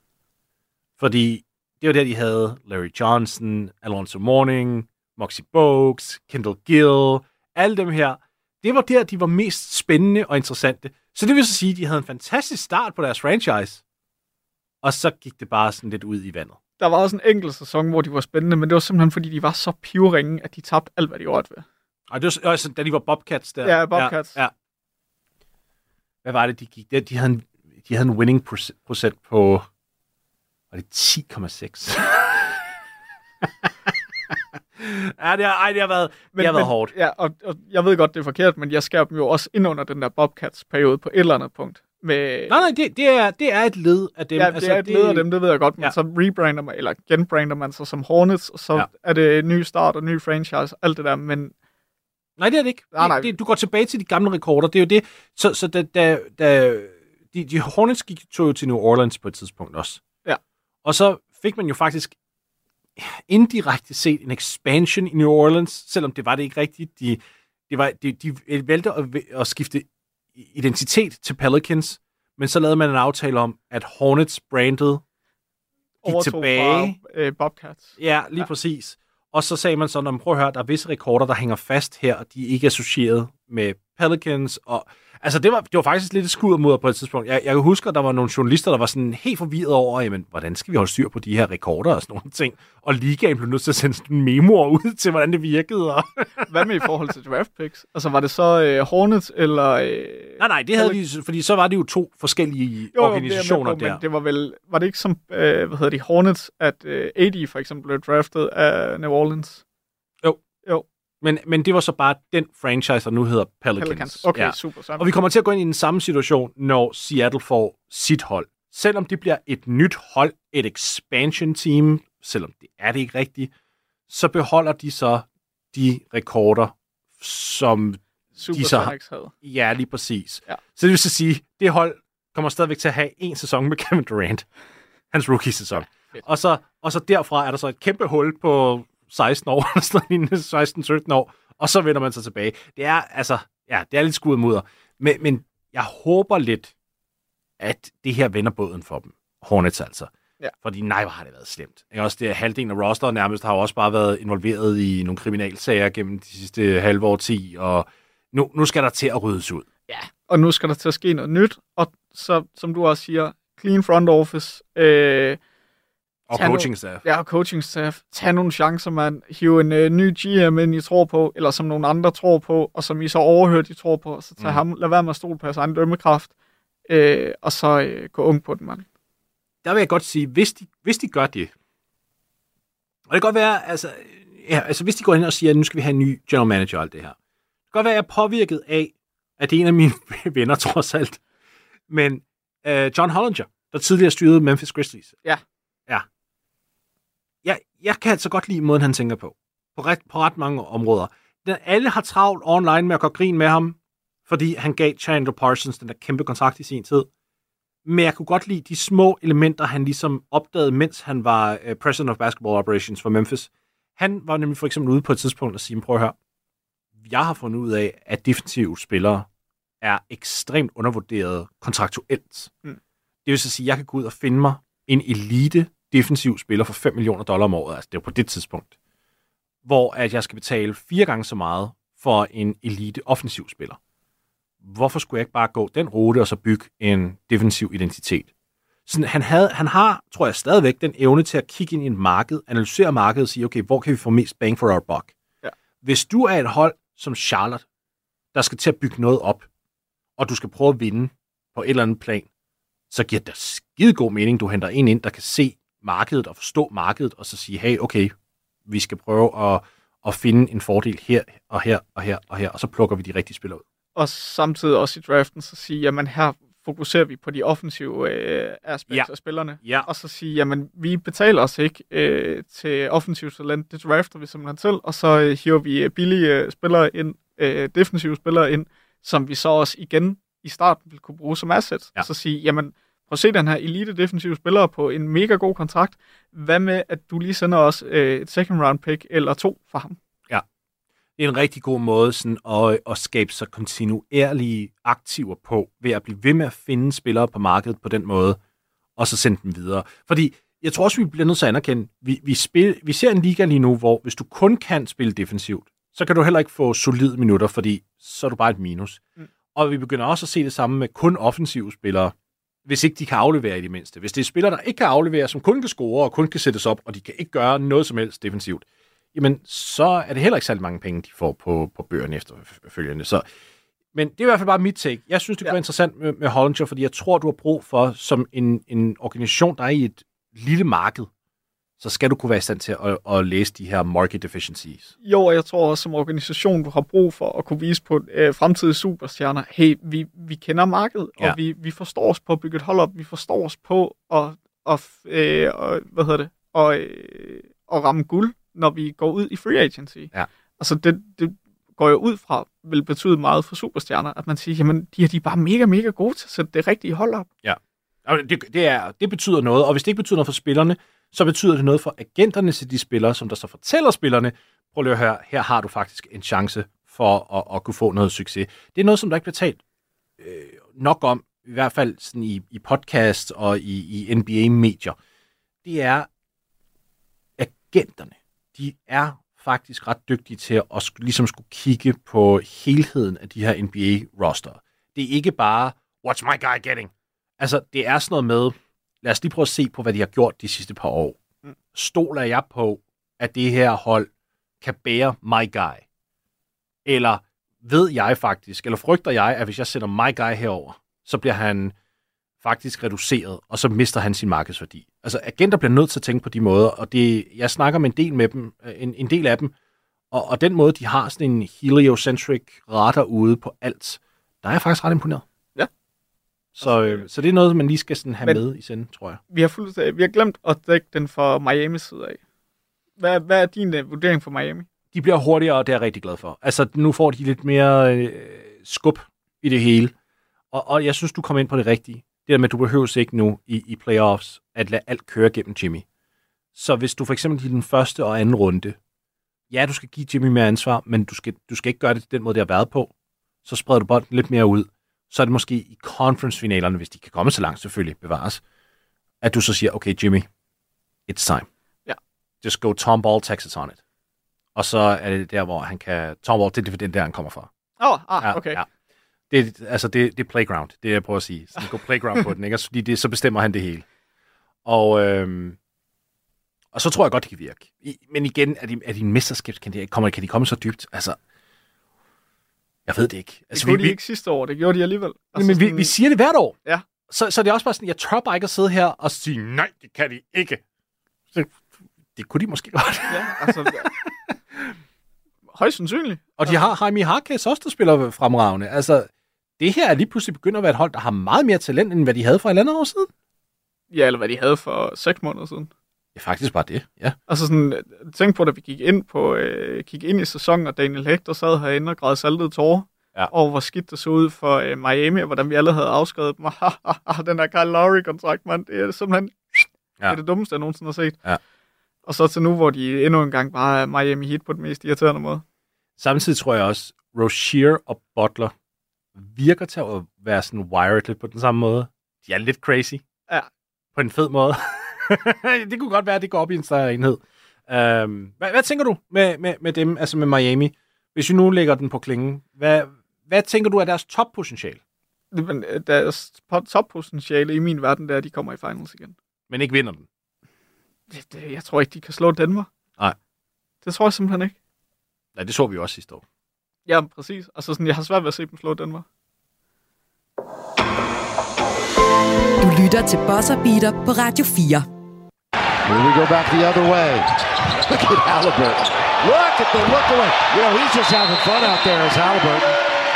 Fordi det var der, de havde Larry Johnson, Alonzo Mourning, Moxie Bogues, Kendall Gill, alle dem her. Det var der, de var mest spændende og interessante. Så det vil så sige, at de havde en fantastisk start på deres franchise. Og så gik det bare sådan lidt ud i vandet. Der var også en enkelt sæson, hvor de var spændende, men det var simpelthen, fordi de var så pivringe, at de tabte alt, hvad de gjorde ved. Og det var også, da de var Bobcats der. Ja, Bobcats. Ja, ja. Hvad var det, de gik der? De havde en, de havde en winning procent på... Var det ti komma seks? Ja, det har, ej, det har været, men, det har været men, hårdt. Ja, og, og jeg ved godt, det er forkert, men jeg skærer dem jo også ind under den der Bobcats-periode på et eller andet punkt. Med... Nej, nej, det, det, er, det er et led af dem. Ja, det altså, er et det... led af dem, det ved jeg godt, men ja. Så rebrander man, eller genbrander man sig som Hornets, og så ja. Er det ny start og ny franchise, alt det der, men... Nej, det er det ikke. Nej, nej. Det, det, du går tilbage til de gamle rekorder, det er jo det. Så, så da, da, da, de, de Hornets gik, tog jo til New Orleans på et tidspunkt også. Ja. Og så fik man jo faktisk indirekte set en expansion i New Orleans, selvom det var det ikke rigtigt. De, det var, de, de valgte at, at skifte identitet til Pelicans, men så lavede man en aftale om, at Hornets brandet gik overtog tilbage. Fra, øh, Bobcats. Ja, lige ja. Præcis. Og så sagde man sådan, om, prøv at høre, der er visse rekorder, der hænger fast her, og de er ikke associeret med Pelicans. Og, altså, det var, det var faktisk lidt et skuddermudder på et tidspunkt. Jeg, jeg husker, der var nogle journalister, der var sådan helt forvirret over, jamen, hvordan skal vi holde styr på de her rekorder og sådan nogle ting? Og ligaen blev nødt til at sende sådan memoer ud til, hvordan det virkede. Og... Hvad med i forhold til draft picks? Altså, var det så øh, Hornets eller... Øh... Nej, nej, det havde de, fordi så var det jo to forskellige jo, organisationer det på, der. Men det var vel... Var det ikke som, øh, hvad hedder de, Hornets, at øh, A D for eksempel blev draftet af New Orleans? Jo. Jo. Men, men det var så bare den franchise, der nu hedder Pelicans. Pelicans. Okay, ja. Super. Sammen. Og vi kommer til at gå ind i den samme situation, når Seattle får sit hold. Selvom det bliver et nyt hold, et expansion team, selvom det er det ikke rigtigt, så beholder de så de rekorder, som Super de så havde. Ja, lige præcis. Ja. Så det vil så sige, det hold kommer stadigvæk til at have en sæson med Kevin Durant. Hans rookie-sæson. Ja, og, så, og så derfra er der så et kæmpe hul på... seksten år, eller sådan seksten sytten år, og så vender man sig tilbage. Det er altså, ja, det er lidt skudt mudder. Men, men jeg håber lidt, at det her vender båden for dem. Hornets altså. Ja. Fordi nej, hvor har det været slemt. Også det halvdelen af roster nærmest har også bare været involveret i nogle kriminalsager gennem de sidste halve årti, og nu, nu skal der til at ryddes ud. Ja, og nu skal der til at ske noget nyt, og så, som du også siger, clean front office, øh Og Tag coaching staff. Ja, og coaching staff. Tag nogle chancer, man. Hiv en øh, ny G M ind, I tror på, eller som nogle andre tror på, og som I så overhører, de tror på. Så tag mm. ham, lad være med at stole på jeres egen dømmekraft, øh, og så øh, gå ung på den, mand. Der vil jeg godt sige, hvis de, hvis de gør det, og det kan godt være, altså, ja, altså hvis de går ind og siger, at nu skal vi have en ny general manager og alt det her. Det kan godt være, at jeg er påvirket af, at det er en af mine venner, trods alt. Men øh, John Hollinger, der tidligere styrede Memphis Grizzlies. Ja. Ja. Jeg, jeg kan altså godt lide måden, han tænker på. På ret, på ret mange områder. Den, alle har travlt online med at gå grin med ham, fordi han gav Chandler Parsons den der kæmpe kontrakt i sin tid. Men jeg kunne godt lide de små elementer, han ligesom opdagede, mens han var uh, president of basketball operations for Memphis. Han var nemlig for eksempel ude på et tidspunkt og sige, prøv at høre, jeg har fundet ud af, at defensive spillere er ekstremt undervurderet kontraktuelt. Mm. Det vil så sige, at jeg kan gå ud og finde mig en elite defensiv spiller for fem millioner dollar om året, altså det var på det tidspunkt, hvor at jeg skal betale fire gange så meget for en elite offensiv spiller. Hvorfor skulle jeg ikke bare gå den rute og så bygge en defensiv identitet? Så han, havde, han har, tror jeg, stadigvæk den evne til at kigge ind i en marked, analysere markedet og sige, okay, hvor kan vi få mest bang for our buck? Ja. Hvis du er et hold som Charlotte, der skal til at bygge noget op, og du skal prøve at vinde på et eller andet plan, så giver det skide god mening, du henter en ind, der kan se markedet og forstå markedet, og så sige, hey, okay, vi skal prøve at, at finde en fordel her og her og her og her, og så plukker vi de rigtige spillere ud. Og samtidig også i draften, så sige, jamen her fokuserer vi på de offensive øh, aspekter ja. Af spillerne, ja. Og så sige, jamen vi betaler os ikke øh, til offensive talent, det drafter vi simpelthen til, og så øh, hiver vi billige spillere ind, øh, defensive spillere ind, som vi så også igen i starten vil kunne bruge som asset, ja. Så sige, jamen prøv at se den her elite-defensive spiller på en mega god kontrakt. Hvad med, at du lige sender os øh, et second round pick eller to for ham? Ja. en rigtig god måde sådan at, at skabe sig kontinuerlige aktiver på, ved at blive ved med at finde spillere på markedet på den måde, og så sende dem videre. Fordi jeg tror også, vi bliver nødt til at anerkende, vi, vi, spil, vi ser en liga lige nu, hvor hvis du kun kan spille defensivt, så kan du heller ikke få solide minutter, fordi så er du bare et minus. Mm. Og vi begynder også at se det samme med kun offensive spillere, hvis ikke de kan aflevere i det mindste. Hvis det er spillere, der ikke kan aflevere, som kun kan score og kun kan sættes op, og de kan ikke gøre noget som helst defensivt, jamen så er det heller ikke særlig mange penge, de får på, på bøgerne efterfølgende. Så, men det er i hvert fald bare mit take. Jeg synes, det kunne være ja. interessant med, med Hollinger, fordi jeg tror, du har brug for, som en, en organisation, der er i et lille marked, så skal du kunne være i stand til at, at læse de her market deficiencies. Jo, og jeg tror også, som organisation, du har brug for at kunne vise på øh, fremtidige superstjerner, hey, vi, vi kender markedet, ja. og vi, vi forstår os på at bygge et hold op, vi forstår os på at, og, øh, og, hvad hedder det, og, øh, at ramme guld, når vi går ud i free agency. Ja. Altså, det, det går jo ud fra, vil betyde meget for superstjerner, at man siger, jamen, de her, de er bare mega, mega gode til at sætte det rigtige hold op. Ja, det, det, er, det betyder noget, og hvis det ikke betyder noget for spillerne, så betyder det noget for agenterne til de spillere, som der så fortæller spillerne, prøv lige at høre, her har du faktisk en chance for at, at kunne få noget succes. Det er noget, som der ikke bliver talt øh, nok om, i hvert fald sådan i, i podcast og i, i N B A-medier. Det er agenterne. De er faktisk ret dygtige til at ligesom skulle kigge på helheden af de her N B A-roster. Det er ikke bare, what's my guy getting? Altså, det er sådan noget med, lad os lige prøve at se på, hvad de har gjort de sidste par år. Stoler jeg på, at det her hold kan bære my guy? Eller ved jeg faktisk, eller frygter jeg, at hvis jeg sender my guy herover, så bliver han faktisk reduceret, og så mister han sin markedsværdi. Altså, agenter bliver nødt til at tænke på de måder, og det, jeg snakker med en del, med dem, en, en del af dem, og, og den måde, de har sådan en heliocentric radar ude på alt, der er jeg faktisk ret imponeret. Så, øh, så det er noget, man lige skal sådan have Men, med i senden, tror jeg. Vi har, fuldt, vi har glemt at dække den fra Miamis side af. Hvad, hvad er din uh, vurdering for Miami? De bliver hurtigere, og det er jeg rigtig glad for. Altså, nu får de lidt mere øh, skub i det hele. Og, og jeg synes, du kommer ind på det rigtige. Det der med, at du behøves ikke nu i, i playoffs at lade alt køre gennem Jimmy. Så hvis du for eksempel i den første og anden runde, ja, du skal give Jimmy mere ansvar, men du skal, du skal ikke gøre det den måde, det har været på. Så spreder du bolden lidt mere ud. Så er det måske i conference-finalerne, hvis de kan komme så langt, selvfølgelig bevares, at du så siger, okay, Jimmy, it's time. Ja. Just go Tom Ball, Texas on it. Og så er det der, hvor han kan... Tom Ball, det er den der, han kommer fra. Åh, oh, ah, okay. Ja, ja. Det, altså, det, det er playground, det jeg prøver at sige. Så går playground på den, ikke? Fordi det, så bestemmer han det hele. Og, øhm, og så tror jeg godt, det kan virke. I, men igen, er de, er de en mesterskabskandidat? Kan, kan de komme så dybt? Altså... Jeg ved det ikke. Altså, det gjorde vi, de ikke sidste år, det gjorde de alligevel. Altså, men vi, sådan... vi siger det hvert år. Ja. Så, så det er også bare sådan, jeg tør bare ikke at sidde her og sige, nej, det kan de ikke. Så, det kunne de måske godt. Ja, altså... højst sandsynligt. Og de har Jaime Harkes også, der spiller fremragende. Altså, det her er lige pludselig begyndt at være et hold, der har meget mere talent, end hvad de havde for et eller andet år siden. Ja, eller hvad de havde for seks måneder siden. Ja, faktisk bare det, ja. Altså sådan, tænk på, da vi gik ind, på, øh, gik ind i sæsonen, og Daniel Hector sad herinde og græd saltede tårer, ja. Og hvor skidt det så ud for øh, Miami, og hvordan vi alle havde afskrevet dem, den der Kyle Lowry-kontrakt, mand, det er simpelthen ja. Det, er det dummeste, jeg nogensinde har set. Ja. Og så til nu, hvor de endnu en gang bare er Miami Heat på den mest irriterende måde. Samtidig tror jeg også, Rozier og Butler virker til at være sådan wired lidt på den samme måde. De er lidt crazy. Ja. På en fed måde. Det kunne godt være, at det går op i en større enhed. Øhm, hvad, hvad tænker du med, med, med dem, altså med Miami? Hvis vi nu lægger den på klingen, hvad, hvad tænker du er deres toppotentiale? Deres toppotentiale i min verden, der er, at de kommer i finals igen. Men ikke vinder den? Det, det, jeg tror ikke, de kan slå Danmark. Nej. Det tror jeg simpelthen ikke. Nej, det så vi jo også sidste år. Ja, præcis. Altså sådan, jeg har svært ved at se dem slå Danmark. Du lytter til Buzzer Beater på Radio fire. Here we go back the other way. Look at Haliburton. Look at the look away. You know, he's just having fun out there as Haliburton.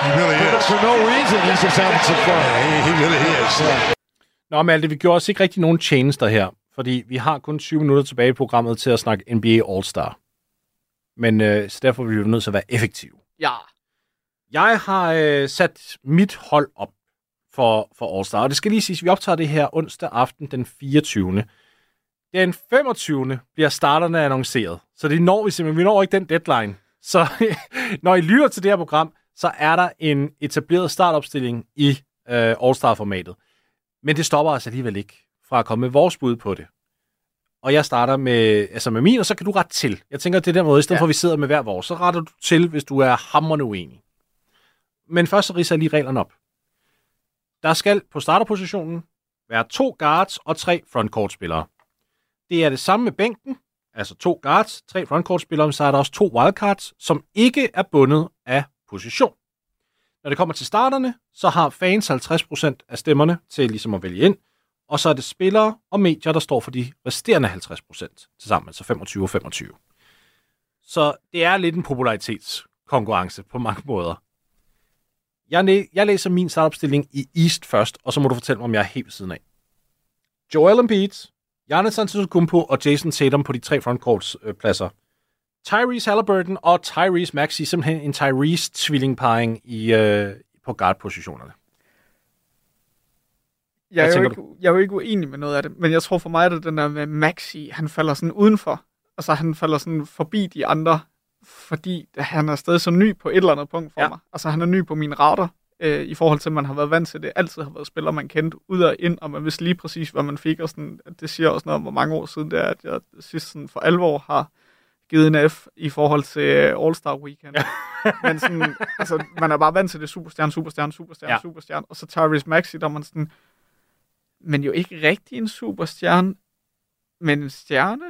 He really is. For no reason, he's just having some fun. Yeah, he really is. Yeah. Nå, Malte, vi gjorde også ikke rigtig nogen tjenester her, fordi vi har kun tyve minutter tilbage i programmet til at snakke N B A All-Star. Men øh, så derfor bliver vi nødt til at være effektive. Ja. Jeg har øh, sat mit hold op for, for All-Star, og det skal lige siges, vi optager det her onsdag aften den fireogtyvende Den femogtyvende bliver starterne annonceret, så det når vi simpelthen. Vi når ikke den deadline. Så når I lytter til det her program, så er der en etableret startopstilling i øh, All-Star-formatet. Men det stopper os alligevel ikke fra at komme med vores bud på det. Og jeg starter med, altså med min, og så kan du rette til. Jeg tænker, det er den måde, i stedet ja. for at vi sidder med hver vores, så retter du til, hvis du er hamrende uenig. Men først så ridser jeg lige reglerne op. Der skal på starterpositionen være to guards og tre frontcourt-spillere. Det er det samme med bænken, altså to guards, tre frontcourt-spillere, men så er der også to wildcards, som ikke er bundet af position. Når det kommer til starterne, så har fans halvtreds procent af stemmerne til ligesom at vælge ind, og så er det spillere og medier, der står for de resterende halvtreds procent tilsammen, altså femogtyve og femogtyve. Så det er lidt en popularitetskonkurrence på mange måder. Jeg, jeg læser min startopstilling i East først, og så må du fortælle mig, om jeg er helt ved siden af. Joel Embiid, Giannis Antetokounmpo og Jason Tatum på de tre frontcourtspladser. Tyrese Haliburton og Tyrese Maxey, simpelthen en Tyrese-tvillingparring i, øh, på guard-positionerne. Jeg er, jo ikke, jeg er jo ikke uenig med noget af det, men jeg tror for mig, at den der med Maxey, han falder sådan udenfor. Altså, han falder sådan forbi de andre, fordi han er stadig så ny på et eller andet punkt for ja. mig. Altså, han er ny på mine radar, øh, i forhold til, at man har været vant til det. Altid har været spiller, man kendte ud og ind, og man vidste lige præcis, hvad man fik. Og sådan, det siger også noget om, hvor mange år siden det er, at jeg sidst sådan for alvor har givet en F i forhold til All-Star Weekend. Ja. Men sådan, altså, man er bare vant til det superstjerne, superstjerne, superstjerne, ja. superstjerne. Og så Tyrese Maxey, der man sådan, men jo ikke rigtig en superstjerne, men en stjerne.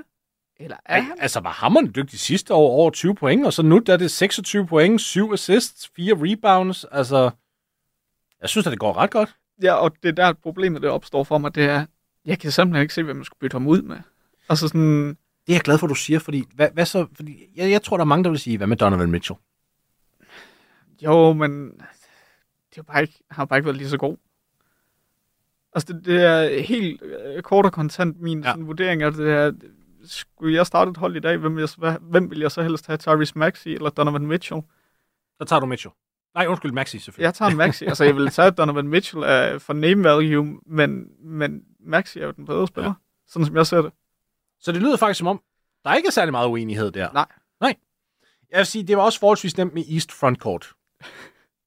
Eller er Ej, han? Altså, var hammerende dygtig sidste år over tyve point, og så nu der er det seksogtyve point, syv assists, fire rebounds, altså, jeg synes, at det går ret godt. Ja, og det der problemet, der opstår for mig, det er, jeg kan simpelthen ikke se, hvem man skulle bytte ham ud med. Altså sådan... Det er jeg glad for, du siger, fordi, hvad, hvad så, fordi jeg, jeg tror, der er mange, der vil sige, hvad med Donovan Mitchell? Jo, men det er bare ikke, har bare ikke været lige så god. Altså, det, det er helt øh, kort og kontant min ja. sådan, vurdering af det her. Skulle jeg starte et hold i dag, hvem vil jeg, hvad, hvem vil jeg så helst have? Tyrese Maxey eller Donovan Mitchell? Så tager du Mitchell. Nej, undskyld, Maxey selvfølgelig. Jeg tager Maxey. Altså, jeg vil tage Donovan Mitchell uh, for name value, men, men Maxey er jo den bedre spiller, ja. sådan som jeg ser det. Så det lyder faktisk som om, der ikke er særlig meget uenighed der. Nej. Nej. Jeg vil sige, det var også forholdsvis nemt med East Frontcourt.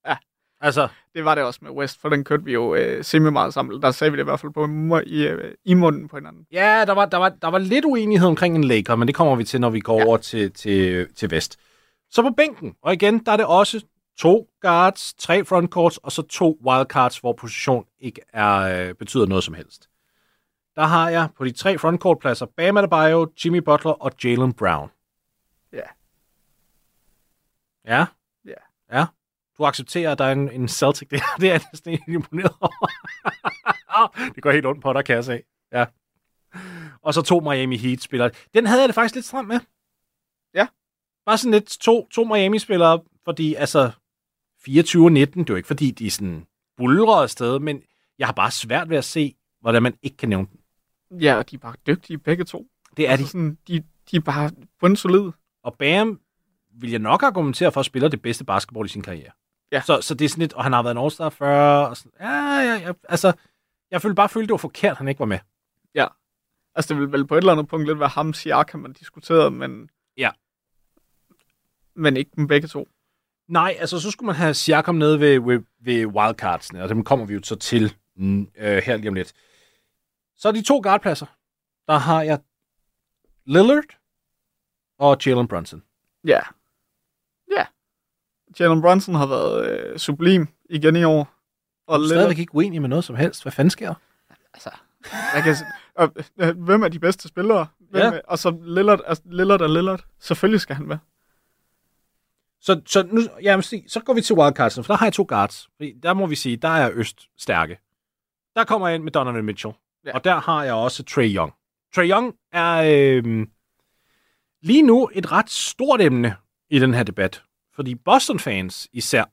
ja. Altså. Det var det også med West, for den kørte vi jo øh, semi-meget sammen. Der sagde vi det i hvert fald på, i, øh, i munden på hinanden. Ja, der var, der, var, der var lidt uenighed omkring en Laker, men det kommer vi til, når vi går ja. over til, til, til Vest. Så på bænken, og igen, der er det også to guards, tre frontcourts, og så to wildcards, hvor position ikke er, øh, betyder noget som helst. Der har jeg på de tre frontcourtpladser Bam Adebayo, Jimmy Butler og Jaylen Brown. Ja. Ja? Ja. Ja. Du accepterer, at der er en, en Celtic der. Det er jeg næsten ikke imponeret over. Det går helt ondt på dig, kan jeg se. Ja. Og så to Miami Heat-spillere. Den havde jeg det faktisk lidt stramt med. Ja. Bare sådan lidt to, to Miami-spillere, fordi altså fireogtyve nitten, det er jo ikke fordi, de sådan buldrer afsted, men jeg har bare svært ved at se, hvordan man ikke kan nævne dem. Ja, og de er bare dygtige begge to. Det er altså de. Sådan, de. De er bare bundsolide. Og Bam vil jeg nok argumentere for at spille det bedste basketball i sin karriere. Ja. Så, så det er sådan lidt, og han har været en all-star før, og sådan, ja, ja, ja, altså, jeg følte bare, følte det var forkert, han ikke var med. Ja, altså det ville vel på et eller andet punkt lidt være ham, Siakam, man diskuterede, men ja. Men ikke dem begge to. Nej, altså så skulle man have Siakam nede ved, ved, ved wildcardsene, og dem kommer vi jo så til øh, her lige om lidt. Så de to guardpladser, der har jeg Lillard og Jalen Brunson. Ja. Ja. Jalen Brunson har været øh, sublim igen i år. Og du er stadigvæk ikke uenig med noget som helst. Hvad fanden sker? Altså, jeg kan, og, hvem er de bedste spillere? Hvem ja. er, og så Lillard, altså, Lillard og Lillard. Selvfølgelig skal han være. Så, så, nu, ja, så går vi til wildcardsen, for der har jeg to guards. Der må vi sige, der er Øst stærke. Der kommer jeg ind med Donovan Mitchell. Ja. Og der har jeg også Trae Young. Trae Young er øh, lige nu et ret stort emne i den her debat. Fordi Boston-fans især,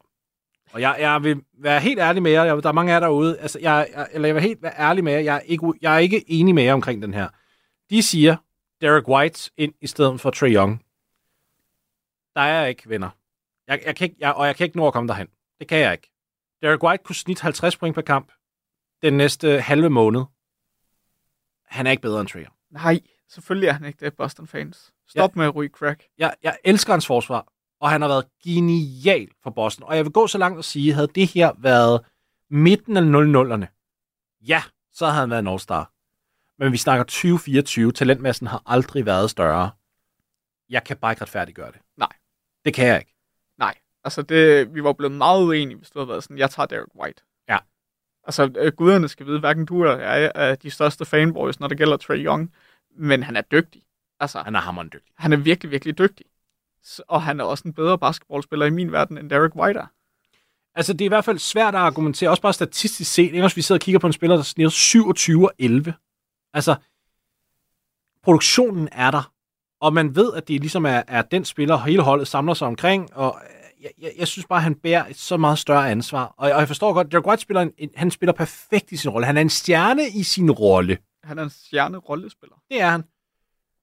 og jeg, jeg vil være helt ærlig med jer, jeg, der er mange af jer derude, altså jeg, jeg, eller jeg vil helt være ærlig med jer, jeg er, ikke, jeg er ikke enig med jer omkring den her. De siger, Derek White ind i stedet for Trae Young. Der er jeg ikke, venner. Jeg, jeg kan ikke, jeg, og jeg kan ikke nå at komme derhen. Det kan jeg ikke. Derek White kunne snitte halvtreds point per kamp den næste halve måned. Han er ikke bedre end Trae Young. Nej, selvfølgelig er han ikke det, Boston-fans. Stop jeg, med at ryge crack. Jeg, jeg elsker hans forsvar. og han har været genial for Boston. Og jeg vil gå så langt og sige, havde det her været midten af nullerne, ja, så havde han været en all-star. Men vi snakker tyve fireogtyve, talentmassen har aldrig været større. Jeg kan bare ikke retfærdiggøre det. Nej. Det kan jeg ikke. Nej. Altså, det, vi var blevet meget uenige, hvis du havde været sådan, jeg tager Derek White. Ja. Altså, guderne skal vide, hverken du eller jeg er de største fanboys, når det gælder Trae Young, men han er dygtig. Altså, han er hammerende dygtig. Han er virkelig, virkelig dygtig. Og han er også en bedre basketballspiller i min verden, end Derek White er. Altså, det er i hvert fald svært at argumentere, også bare statistisk set, ellers vi sidder og kigger på en spiller, der snitter syvogtyve og elleve. Altså, produktionen er der, og man ved, at det ligesom er, er den spiller, hele holdet samler sig omkring, og jeg, jeg, jeg synes bare, han bærer et så meget større ansvar. Og, og jeg forstår godt, Derek White spiller en, en, han spiller perfekt i sin rolle. Han er en stjerne i sin rolle. Han er en stjerne-rollespiller. Det er han.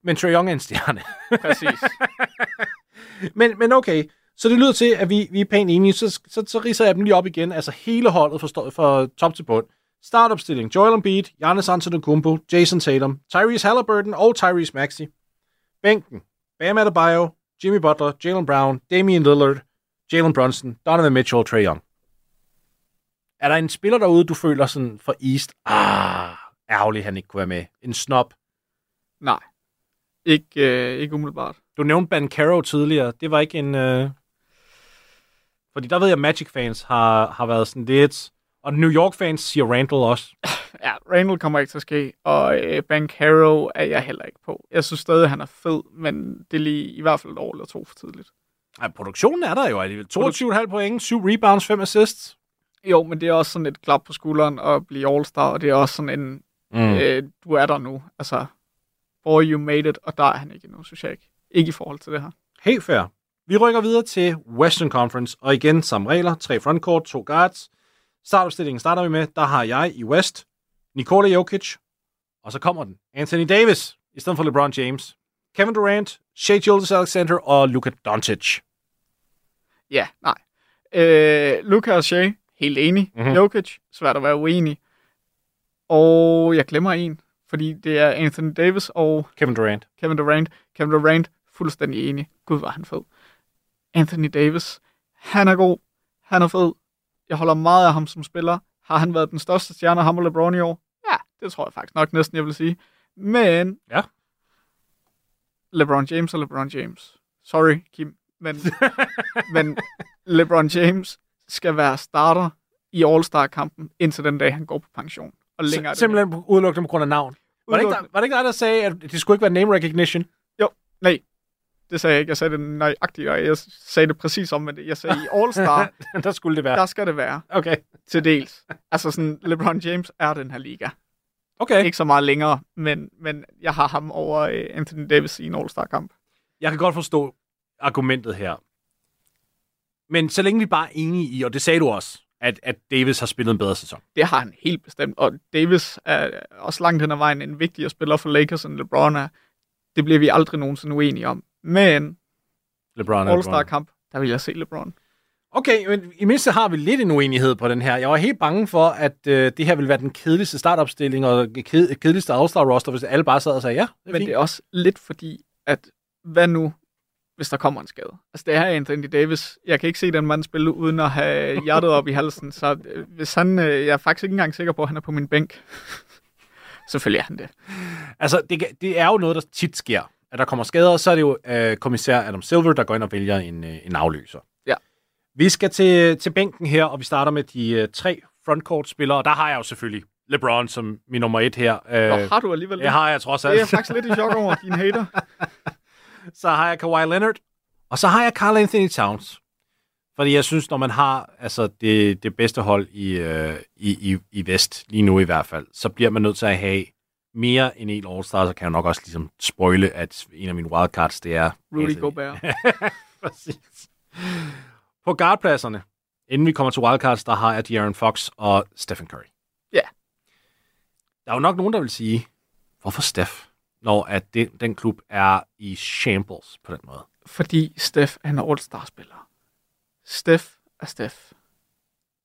Men Trae Young er en stjerne. Præcis. men, men okay, så det lyder til, at vi, vi er pænt enige. Så, så, så ridser jeg dem lige op igen. Altså hele holdet fra, fra top til bund. Startopstilling: Joel Embiid, Giannis Antetokounmpo, Jason Tatum, Tyrese Haliburton og Tyrese Maxey. Bænken: Bam Adebayo, Jimmy Butler, Jaylen Brown, Damian Lillard, Jalen Brunson, Donovan Mitchell og Trae Young. Er der en spiller derude, du føler sådan fra East? Ah, ærgerlig, han ikke kunne være med. En snob? Nej. Ikke, øh, ikke umiddelbart. Du nævnte Banchero tidligere. Det var ikke en... Øh... Fordi der ved jeg, at Magic-fans har, har været sådan lidt... Og New York-fans siger Randall også. Ja, Randall kommer ikke til at ske. Og øh, Banchero er jeg heller ikke på. Jeg synes stadig, han er fed, men det er lige i hvert fald et år eller to for tidligt. Ej, produktionen er der jo alligevel. toogtyve komma fem point, syv rebounds, fem assists. Jo, men det er også sådan et klap på skulderen at blive all-star, og det er også sådan en... Mm. Øh, du er der nu, altså... Or you made it, og der er han ikke endnu, synes jeg ikke. Ikke i forhold til det her. Helt fair. Vi rykker videre til Western Conference, og igen samme regler. Tre frontcourt, to guards. Startopstillingen starter vi med. Der har jeg i West, Nikola Jokic, og så kommer den. Anthony Davis, i stedet for LeBron James. Kevin Durant, Shai Gilgeous-Alexander og Luka Doncic. Ja, nej. Øh, Luka og Shai, helt enig. Mm-hmm. Jokic, svært at være uenig. Og jeg glemmer en. Fordi det er Anthony Davis og... Kevin Durant. Kevin Durant. Kevin Durant, fuldstændig enig. Gud, var han fed. Anthony Davis, han er god. Han er fed. Jeg holder meget af ham som spiller. Har han været den største stjerne af ham og LeBron i år? Ja, det tror jeg faktisk nok næsten, jeg vil sige. Men... Ja. LeBron James og LeBron James. Sorry, Kim. Men, men LeBron James skal være starter i All-Star-kampen, indtil den dag, han går på pension. Og S- simpelthen udelukket på grund af navn. Var det, ikke der, var det ikke der, der sagde, at det skulle ikke være name recognition? Jo, nej. Det sagde jeg ikke. Jeg sagde det nøjagtigt, og jeg sagde det præcis om, men jeg sagde i All-Star. Der skulle det være. Der skal det være. Okay. Til dels. Altså sådan, LeBron James er den her liga. Okay. Ikke så meget længere, men, men jeg har ham over Anthony Davis i en All-Star-kamp. Jeg kan godt forstå argumentet her. Men så længe vi bare er enige i, og det sagde du også, At, at Davis har spillet en bedre sæson. Det har han helt bestemt, og Davis er også langt hen ad vejen en vigtigere spiller for Lakers end LeBron er. Det bliver vi aldrig nogensinde uenige om. Men LeBron, All-Star-kamp, der vil jeg se LeBron. Okay, men i mindste har vi lidt en uenighed på den her. Jeg var helt bange for, at øh, det her ville være den kedeligste startopstilling og ked- kedeligste All-Star-roster, hvis alle bare sad og sagde ja. Det men fint. Det er også lidt fordi, at hvad nu, hvis der kommer en skade. Altså, det er Anthony Davis. Jeg kan ikke se den mand spille uden at have hjertet op i halsen, så hvis han, jeg er faktisk ikke engang sikker på, at han er på min bænk. Selvfølgelig er han det. Altså, det, det er jo noget, der tit sker. At der kommer skader, og så er det jo øh, kommissær Adam Silver, der går ind og vælger en, øh, en afløser. Ja. Vi skal til, til bænken her, og vi starter med de øh, tre frontcourt-spillere, og der har jeg jo selvfølgelig LeBron som min nummer et her. Øh, Nå, har du alligevel det? Jeg har jeg trods alt. Det er jeg faktisk lidt i chok over, din hater. Så har jeg Kawhi Leonard, og så har jeg Karl Anthony Towns. Fordi jeg synes, når man har altså, det, det bedste hold i, øh, i, i, i Vest, lige nu i hvert fald, så bliver man nødt til at have mere end en All-Star, så kan jeg nok også ligesom spoile, at en af mine wildcards, det er... Rudy Gobert. Præcis. På guardpladserne, inden vi kommer til wildcards, der har jeg De'Aaron Fox og Stephen Curry. Ja. Yeah. Der er jo nok nogen, der vil sige, hvorfor Steph? Når at det, den klub er i shambles på den måde. Fordi Steph er en all-star-spiller. Steph er Steph. Det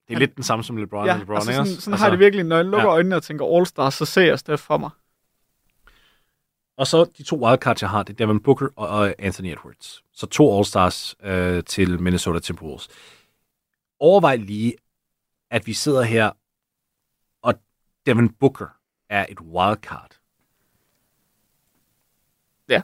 er han, lidt den samme som LeBron ja, og LeBron. Altså sådan, sådan altså, har jeg det virkelig. Når jeg lukker ja. øjnene og tænker all-star, så ser jeg Steph for mig. Og så de to wildcards, jeg har, det er Devin Booker og Anthony Edwards. Så to All-Stars øh, til Minnesota Timberwolves. Overvej lige, at vi sidder her, og Devin Booker er et wildcard. Ja.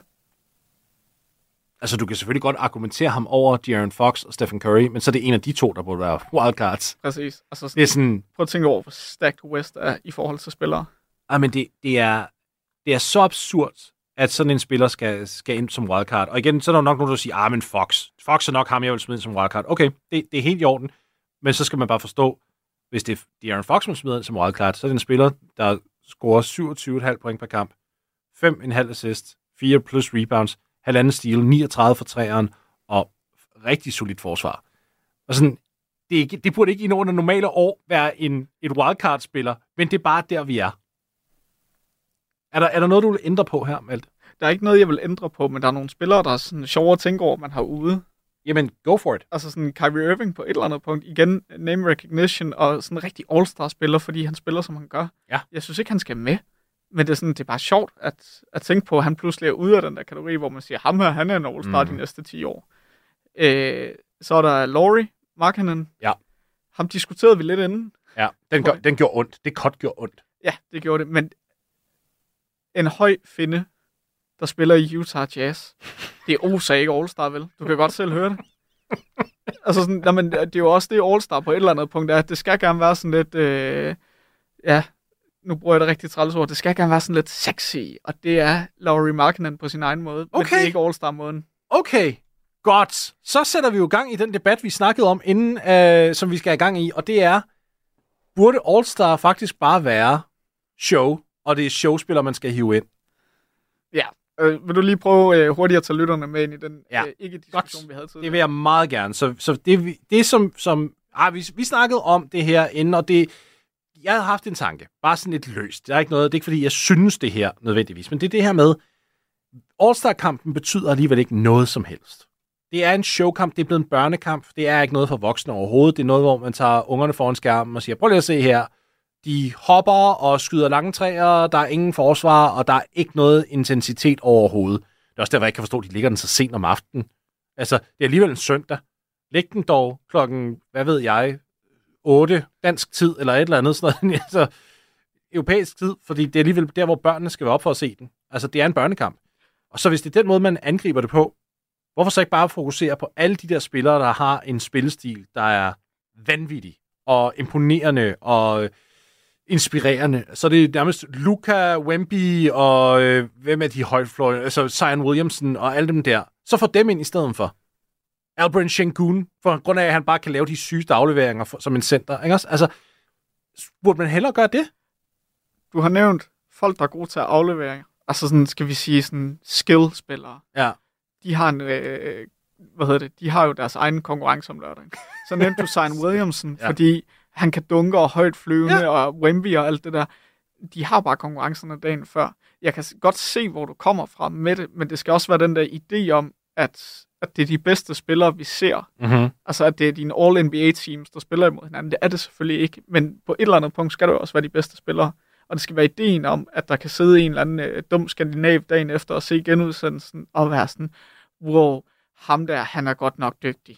Altså, du kan selvfølgelig godt argumentere ham over De'Aaron Fox og Stephen Curry, men så er det en af de to, der burde være wildcards. Præcis. Altså, det er sådan, prøv at tænke over, hvor stacked West er i forhold til spillere. Ej, men det, det er... Det er så absurd, at sådan en spiller skal, skal ind som wildcard. Og igen, så er der nok nogen, der siger, ah, men Fox. Fox er nok ham, jeg vil smide som wildcard. Okay, det, det er helt i orden. Men så skal man bare forstå, hvis det er De'Aaron Fox, man smider som wildcard, så er det en spiller, der scorer syvogtyve komma fem point per kamp, fem komma fem assist, fire plus rebounds, halvanden steal, niogtredive for træeren, og rigtig solidt forsvar. Og sådan, det, er ikke, det burde ikke i nogle normale år være en, et wildcard-spiller, men det er bare der, vi er. Er der, er der noget, du vil ændre på her, Malte? Der er ikke noget, jeg vil ændre på, men der er nogle spillere, der er sådan sjovere at tænke over, man har ude. Jamen, go for it. Altså sådan Kyrie Irving på et eller andet punkt. Igen, name recognition og sådan en rigtig all-star-spiller, fordi han spiller, som han gør. Ja. Jeg synes ikke, han skal med. Men det er, sådan, det er bare sjovt at, at tænke på, at han pludselig er ude af den der kategori, hvor man siger, ham her, han er en all-star mm. de næste ti år. Øh, så er der Lauri Markkanen. Ja. Ham diskuterede vi lidt inden. Ja, den, gør, den gjorde ondt. Det godt gjorde ondt. Ja, det gjorde det, men... En høj finde, der spiller i Utah Jazz. Det er O S A, ikke All-Star, vel? Du kan godt selv høre det. Altså sådan, jamen, det er jo også det All-Star på et eller andet punkt, er, at det skal gerne være sådan lidt, øh, ja, nu bruger jeg det rigtige trælsord, det skal gerne være sådan lidt sexy, og det er Lauri Markkanen på sin egen måde, okay. Men det er ikke All-Star-måden. Okay, godt. Så sætter vi jo gang i den debat, vi snakkede om inden, øh, som vi skal i gang i, og det er, burde All-Star faktisk bare være show? Og det er showspillere, man skal hive ind. Ja. Øh, vil du lige prøve øh, hurtigt at tage lytterne med ind i den ja. øh, ikke-diskussion, godt. Vi havde tidligere? Det vil jeg meget gerne. Så, så det, det som... som ah, vi, vi snakkede om det her inden, og det... Jeg havde haft en tanke. Bare sådan lidt løst. Det er ikke noget... Det er ikke, fordi jeg synes det her nødvendigvis. Men det er det her med... All-Star-kampen betyder alligevel ikke noget som helst. Det er en showkamp. Det er blevet en børnekamp. Det er ikke noget for voksne overhovedet. Det er noget, hvor man tager ungerne foran skærmen og siger, prøv lige at se her. De hopper og skyder lange træer, der er ingen forsvar, og der er ikke noget intensitet overhovedet. Det er også derfor, jeg ikke kan forstå, at de ligger den så sent om aftenen. Altså, det er alligevel en søndag. Læg den dog klokken, hvad ved jeg, otte dansk tid, eller et eller andet sådan noget. Altså, europæisk tid, fordi det er alligevel der, hvor børnene skal være op for at se den. Altså, det er en børnekamp. Og så hvis det er den måde, man angriber det på, hvorfor så ikke bare fokusere på alle de der spillere, der har en spillestil, der er vanvittig og imponerende og... inspirerende. Så det er nærmest Luca, Wemby og øh, hvem er de højtfløje? Altså Zion Williamson og alle dem der. Så får dem ind i stedet for. Alperen Şengün, for grund af, at han bare kan lave de sygeste afleveringer for, som en center. Ikke også? Altså, burde man hellere gøre det? Du har nævnt folk, der er gode til at afleveringer. Altså sådan, skal vi sige, sådan skill-spillere. Ja. De har en... Øh, hvad hedder det? De har jo deres egen konkurrence om lørdagen. Så nævnte du Zion Williamson, ja. Fordi... Han kan dunke og højt flyvende, ja. Og Wemby og alt det der. De har bare konkurrencerne dagen før. Jeg kan godt se, hvor du kommer fra med det, men det skal også være den der idé om, at, at det er de bedste spillere, vi ser. Mm-hmm. Altså, at det er dine all-N B A-teams, der spiller imod hinanden. Det er det selvfølgelig ikke, men på et eller andet punkt skal det også være de bedste spillere. Og det skal være ideen om, at der kan sidde en eller anden øh, dum skandinav dagen efter og se genudsendelsen og være sådan, wow, ham der, han er godt nok dygtig.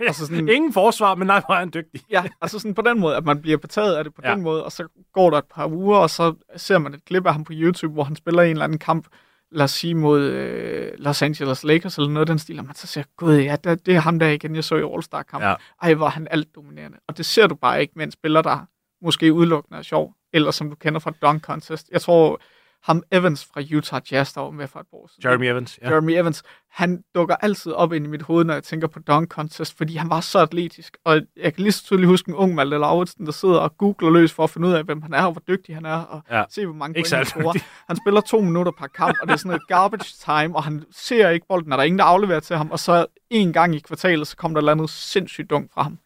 Altså sådan, ingen forsvar, men nej, hvor er han dygtig. Ja, altså sådan på den måde, at man bliver betaget af det på ja. Den måde, og så går der et par uger, og så ser man et klip af ham på YouTube, hvor han spiller en eller anden kamp, lad os sige mod øh, Los Angeles Lakers, eller noget af den stil, og man så siger, gud ja, det, det er ham der igen, jeg så i All-Star-kampen. Ja. Ej, hvor er han alt dominerende. Og det ser du bare ikke med en spiller, der måske udelukkende er sjov, eller som du kender fra Dunk Contest. Jeg tror... Ham Evans fra Utah Jazz, der var med for et år siden. Jeremy Evans, ja. Jeremy Evans, han dukker altid op ind i mit hoved, når jeg tænker på Dunk Contest, fordi han var så atletisk. Og jeg kan lige så tydeligt huske en ung Malte Lauritsen, der sidder og googler løs for at finde ud af, hvem han er, og hvor dygtig han er, og ja. Se, hvor mange point han scorer. Han spiller to minutter per kamp, og det er sådan noget garbage time, og han ser ikke bolden, og der er ingen, der afleverer til ham, og så en gang i kvartalet, så kom der et eller andet sindssygt dunk fra ham.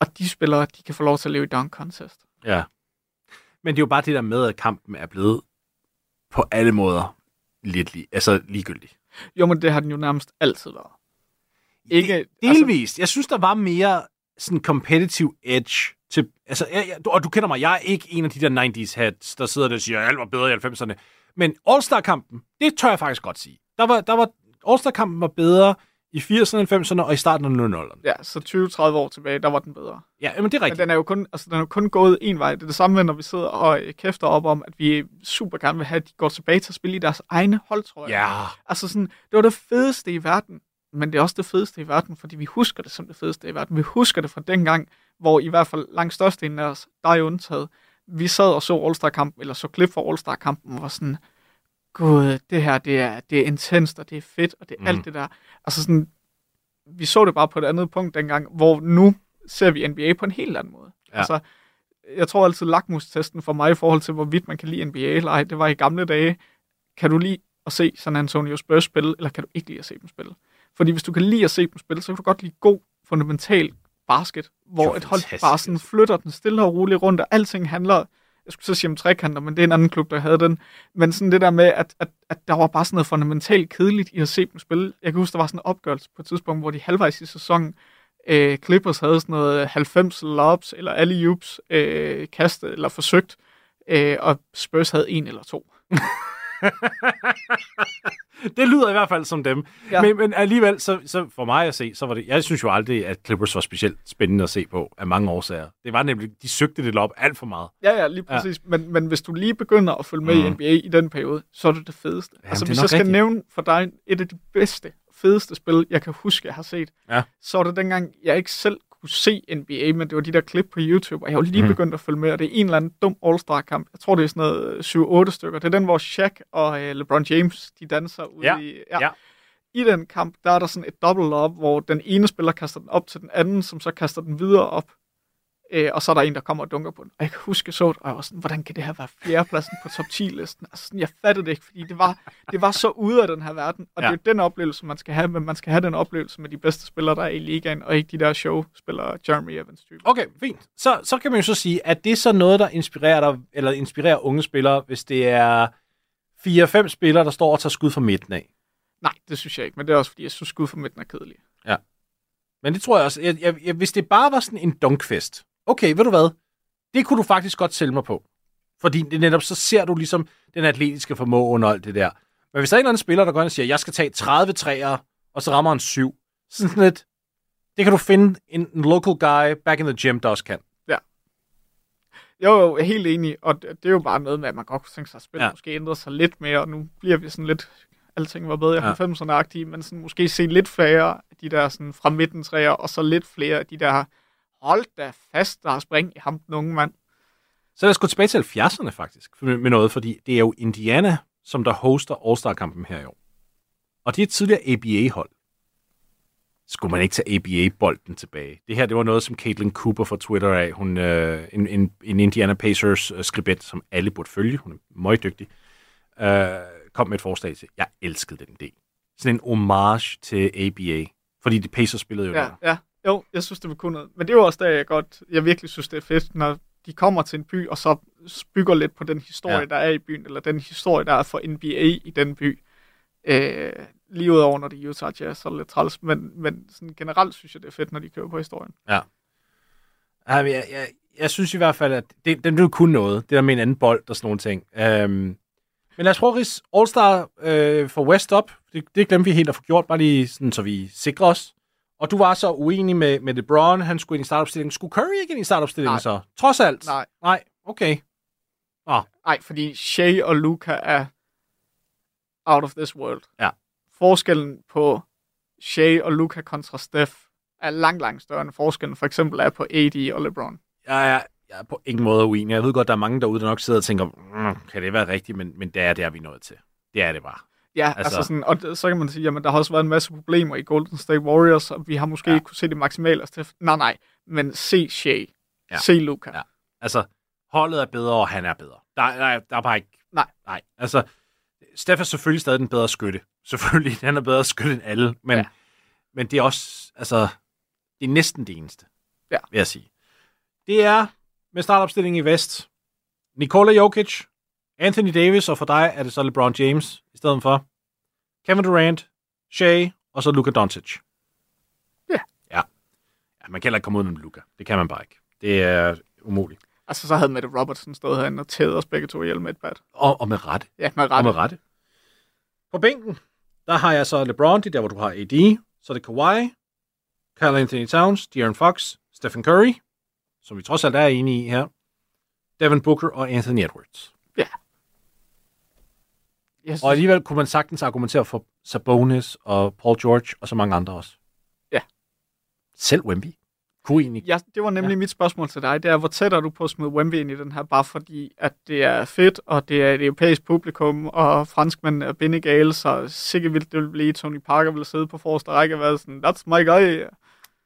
Og de spillere, de kan få lov til at leve i Dunk Contest. Ja. Men det er jo bare det der med, at kampen er blevet på alle måder lidt lige, altså ligegyldig. Jo, men det har den jo nærmest altid været. Ikke, delvist. Altså... Jeg synes, der var mere sådan competitive edge. Til, altså, jeg, jeg, og du kender mig, jeg er ikke en af de der nineties hats, der sidder der og siger, alt var bedre i halvfemserne. Men All-Star-kampen, det tør jeg faktisk godt sige. Der var, der var, All-Star-kampen var bedre i firserne, halvfemserne og i starten af nullerne. Ja, så tyve til tredive år tilbage, der var den bedre. Ja, men det er rigtigt. Men den er jo kun, altså, den er jo kun gået en vej. Det er det samme, når vi sidder og kæfter op om, at vi super gerne vil have, at de går tilbage til at spille i deres egne holdtrøjer. Ja. Altså sådan, det var det fedeste i verden. Men det er også det fedeste i verden, fordi vi husker det som det fedeste i verden. Vi husker det fra dengang, hvor i hvert fald langt størstedelen af os, der er undtaget. Vi sad og så All-Star-kampen, eller så klip fra All-Star-kampen, og var sådan, gud, det her, det er, det er intenst, og det er fedt, og det er mm. alt det der. Altså sådan, vi så det bare på et andet punkt dengang, hvor nu ser vi N B A på en helt anden måde. Ja. Altså, jeg tror altid, lakmustesten for mig i forhold til, hvorvidt man kan lide N B A, eller ej, det var i gamle dage, kan du lide at se San Antonio Spurs spille, eller kan du ikke lide at se dem spille? Fordi hvis du kan lide at se dem spille, så kan du godt lide god, fundamental basket, hvor et hold bare sådan flytter den stille og roligt rundt, og alting handler, jeg skulle så sige om trekanter, men det er en anden klub, der havde den, men sådan det der med, at, at, at der var bare sådan noget fundamentalt kedeligt i at se dem spille. Jeg kan huske, der var sådan en opgørelse på et tidspunkt, hvor de halvvejs i sæsonen, øh, Clippers havde sådan noget halvfems lobs, eller alley-oops øh, kastet, eller forsøgt, øh, og Spurs havde en eller to. Det lyder i hvert fald som dem. Ja. Men, men alligevel, så, så for mig at se, så var det, jeg synes jo aldrig, at Clippers var specielt spændende at se på, af mange årsager. Det var nemlig, de søgte det op alt for meget. Ja, ja, lige præcis. Ja. Men, men hvis du lige begynder at følge med mm. i N B A i den periode, så er det det fedeste. Jamen, altså, det hvis jeg skal rigtigt. nævne for dig et af de bedste, fedeste spil, jeg kan huske, jeg har set, ja. så var det dengang, jeg ikke selv kunne se N B A, men det var de der klip på YouTube, og jeg var lige mm. begyndt at følge med, og det er en eller anden dum All-Star-kamp. Jeg tror, det er sådan noget syv otte stykker. Det er den, hvor Shaq og øh, LeBron James, de danser ude ja. i... Ja. Ja. I den kamp, der er der sådan et double-up, hvor den ene spiller kaster den op til den anden, som så kaster den videre op, øh, og så er der en, der kommer og dunker på den. Og jeg kan huske, jeg så det, og jeg var sådan, hvordan kan det her være fjerdepladsen på top ti-listen? Altså sådan, jeg fattede det ikke, fordi det var, det var så ude af den her verden, og ja. det er jo den oplevelse, man skal have, men man skal have den oplevelse med de bedste spillere, der er i ligaen, og ikke de der showspillere, Jeremy Evans-type. Okay, fint. Så, så kan man jo så sige, at det er så noget, der inspirerer dig, eller inspirerer unge spillere, hvis det er fire fem spillere, der står og tager skud fra midten af? Nej, det synes jeg ikke, men det er også, fordi jeg synes, skud fra midten er kedelige. Ja. Men det tror jeg også. Jeg, jeg, jeg, hvis det bare var sådan en dunkfest, okay, ved du hvad, det kunne du faktisk godt sælge mig på. Fordi det netop, så ser du ligesom den atletiske formåen og alt det der. Men hvis der er en eller anden spiller, der går ind og siger, jeg skal tage tredive træer, og så rammer han syv, sådan lidt, det kan du finde en local guy back in the gym, der også kan. Ja. Jeg er jo helt enig, og det er jo bare noget med, at man godt kunne tænke sig, at spille ja. måske ændrer sig lidt mere, og nu bliver vi sådan lidt... Alting var bedre i ja. halvfemserne-agtige, men sådan måske se lidt flere de der sådan fra midten træer, og så lidt flere de der hold da fast, der har spring i ham, den unge mand. Så lad os gå tilbage til halvfjerdserne faktisk, med noget, fordi det er jo Indiana, som der hoster All-Star-kampen her i år. Og det er et tidligere A B A-hold. Skulle man ikke tage A B A-bolden tilbage? Det her, det var noget, som Caitlin Cooper fra Twitter af, hun, øh, en, en, en Indiana Pacers-skribent, som alle burde følge, hun er meget dygtig, øh, kom med et forslag til, jeg elskede den idé. Sådan en homage til A B A. Fordi de Pacers spillede jo ja, der. Ja, jo, jeg synes, det var kun noget. Men det er også der, jeg godt, jeg virkelig synes, det er fedt, når de kommer til en by, og så bygger lidt på den historie, ja. der er i byen, eller den historie, der er for N B A i den by. Øh, lige udover, når det er Utah Jazz, så er det lidt træls, men, men sådan generelt synes jeg, det er fedt, når de kører på historien. Ja. Jeg, jeg, jeg, jeg synes i hvert fald, at det, den blev kun noget. Det der med en anden bold og sådan nogle ting. Øhm, Men lad os prøve at ridse All-Star øh, for West op. Det, det glemte vi helt at få gjort, bare lige sådan, så vi sikrer os. Og du var så uenig med, med LeBron, han skulle ind i startopstillingen. Skulle Curry ikke ind i startopstillingen så? Trods alt? Nej. Nej, okay. Nej, ah. fordi Shea og Luka er out of this world. Ja. Forskellen på Shea og Luka kontra Steph er langt, langt større end forskellen for eksempel er på A D og LeBron. Ja, ja. Jeg er på ingen måde uenig. Jeg ved godt, der er mange derude, der nok sidder og tænker, mmm, kan det være rigtigt, men, men det er det, er vi nået til. Det er det bare. Ja, altså, altså sådan, og så kan man sige, jamen, der har også været en masse problemer i Golden State Warriors, og vi har måske ja. ikke kunne se det maksimale. Nej, nej, men se Shea. Ja. Se Luka. Ja. Altså, holdet er bedre, og han er bedre. Der, der, der er bare ikke... Nej. Nej, altså, Steph er selvfølgelig stadig den bedre skytte. Selvfølgelig, han er bedre skytte end alle, men, ja. men det er også, altså, det er næsten det eneste, ja. vil jeg sige. Det er... Med startopstilling i Vest, Nikola Jokic, Anthony Davis, og for dig er det så LeBron James i stedet for, Kevin Durant, Shea, og så Luka Doncic. Ja. Ja. Ja, man kan heller ikke komme ud med Luka. Det kan man bare ikke. Det er umuligt. Altså, så havde Matt Robertson stået herinde og tædet os begge to ihjel med et bat. Og, og med rette. Ja, med rette. Og med rette. På bænken, der har jeg så LeBron, det der, hvor du har A D, så det er Kawhi, Karl Anthony Towns, De'Aaron Fox, Stephen Curry, som vi trods alt er enige i her, Devin Booker og Anthony Edwards. Ja. Synes... Og alligevel kunne man sagtens argumentere for Sabonis og Paul George og så mange andre også. Ja. Selv Wemby. Kunne egentlig. Ja, det var nemlig ja. Mit spørgsmål til dig. Det er, hvor tæt er du på at smide Wemby ind i den her, bare fordi at det er fedt, og det er et europæisk publikum, og franskmænd er bindegale, så sikkert ville det blive, Tony Parker ville sidde på forreste række og være sådan, that's my guy.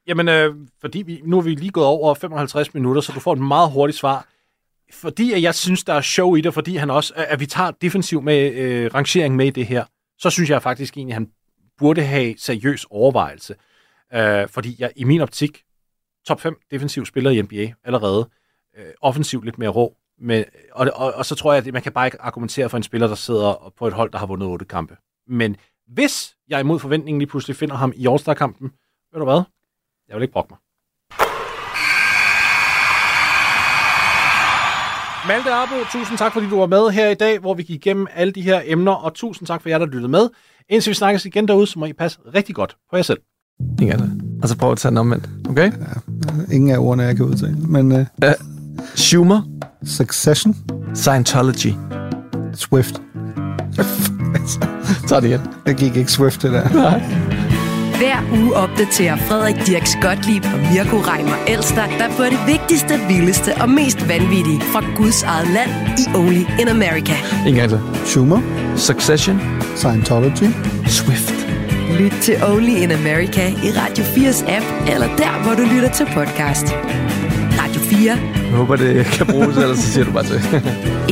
Jamen, øh, fordi vi, nu er vi lige gået over femoghalvtreds minutter, så du får et meget hurtigt svar. Fordi jeg synes, der er show i det, fordi han også, at vi tager defensiv med øh, rangering med i det her, så synes jeg faktisk egentlig, at han burde have seriøs overvejelse. Øh, fordi jeg i min optik, top fem defensiv spiller i N B A allerede. Øh, offensivt lidt mere rå. Men, og, og, og så tror jeg, at man kan bare ikke argumentere for en spiller, der sidder på et hold, der har vundet otte kampe. Men hvis jeg imod forventningen lige pludselig finder ham i All-Star-kampen, ved du hvad? Jeg vil ikke brokke mig. Malte Arboe, tusind tak, fordi du var med her i dag, hvor vi gik igennem alle de her emner, og tusind tak for jer, der lyttede med. Indtil vi snakkes igen derude, så må I passe rigtig godt på jer selv. Ingen af det. Altså prøv at tage den omvendt, okay? Ja, ingen af ordene, jeg kan udtale, men... Uh... Uh, Schumer. Succession. Scientology. Swift. Tag det igen. Det gik ikke Swift, det der. Nej. Hver uge opdaterer Frederik Dirks Gottlieb og Mirko Reimer Elster, der får det vigtigste, vildeste og mest vanvittige fra Guds eget land i Only in America. Ingen af det. Schumer. Succession. Scientology. Swift. Lyt til Only in America i Radio firs app, eller der, hvor du lytter til podcast. Radio fire. Jeg håber, det kan bruges, eller så siger du bare til.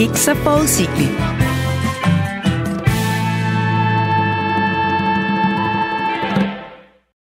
Ikke så forudsigeligt.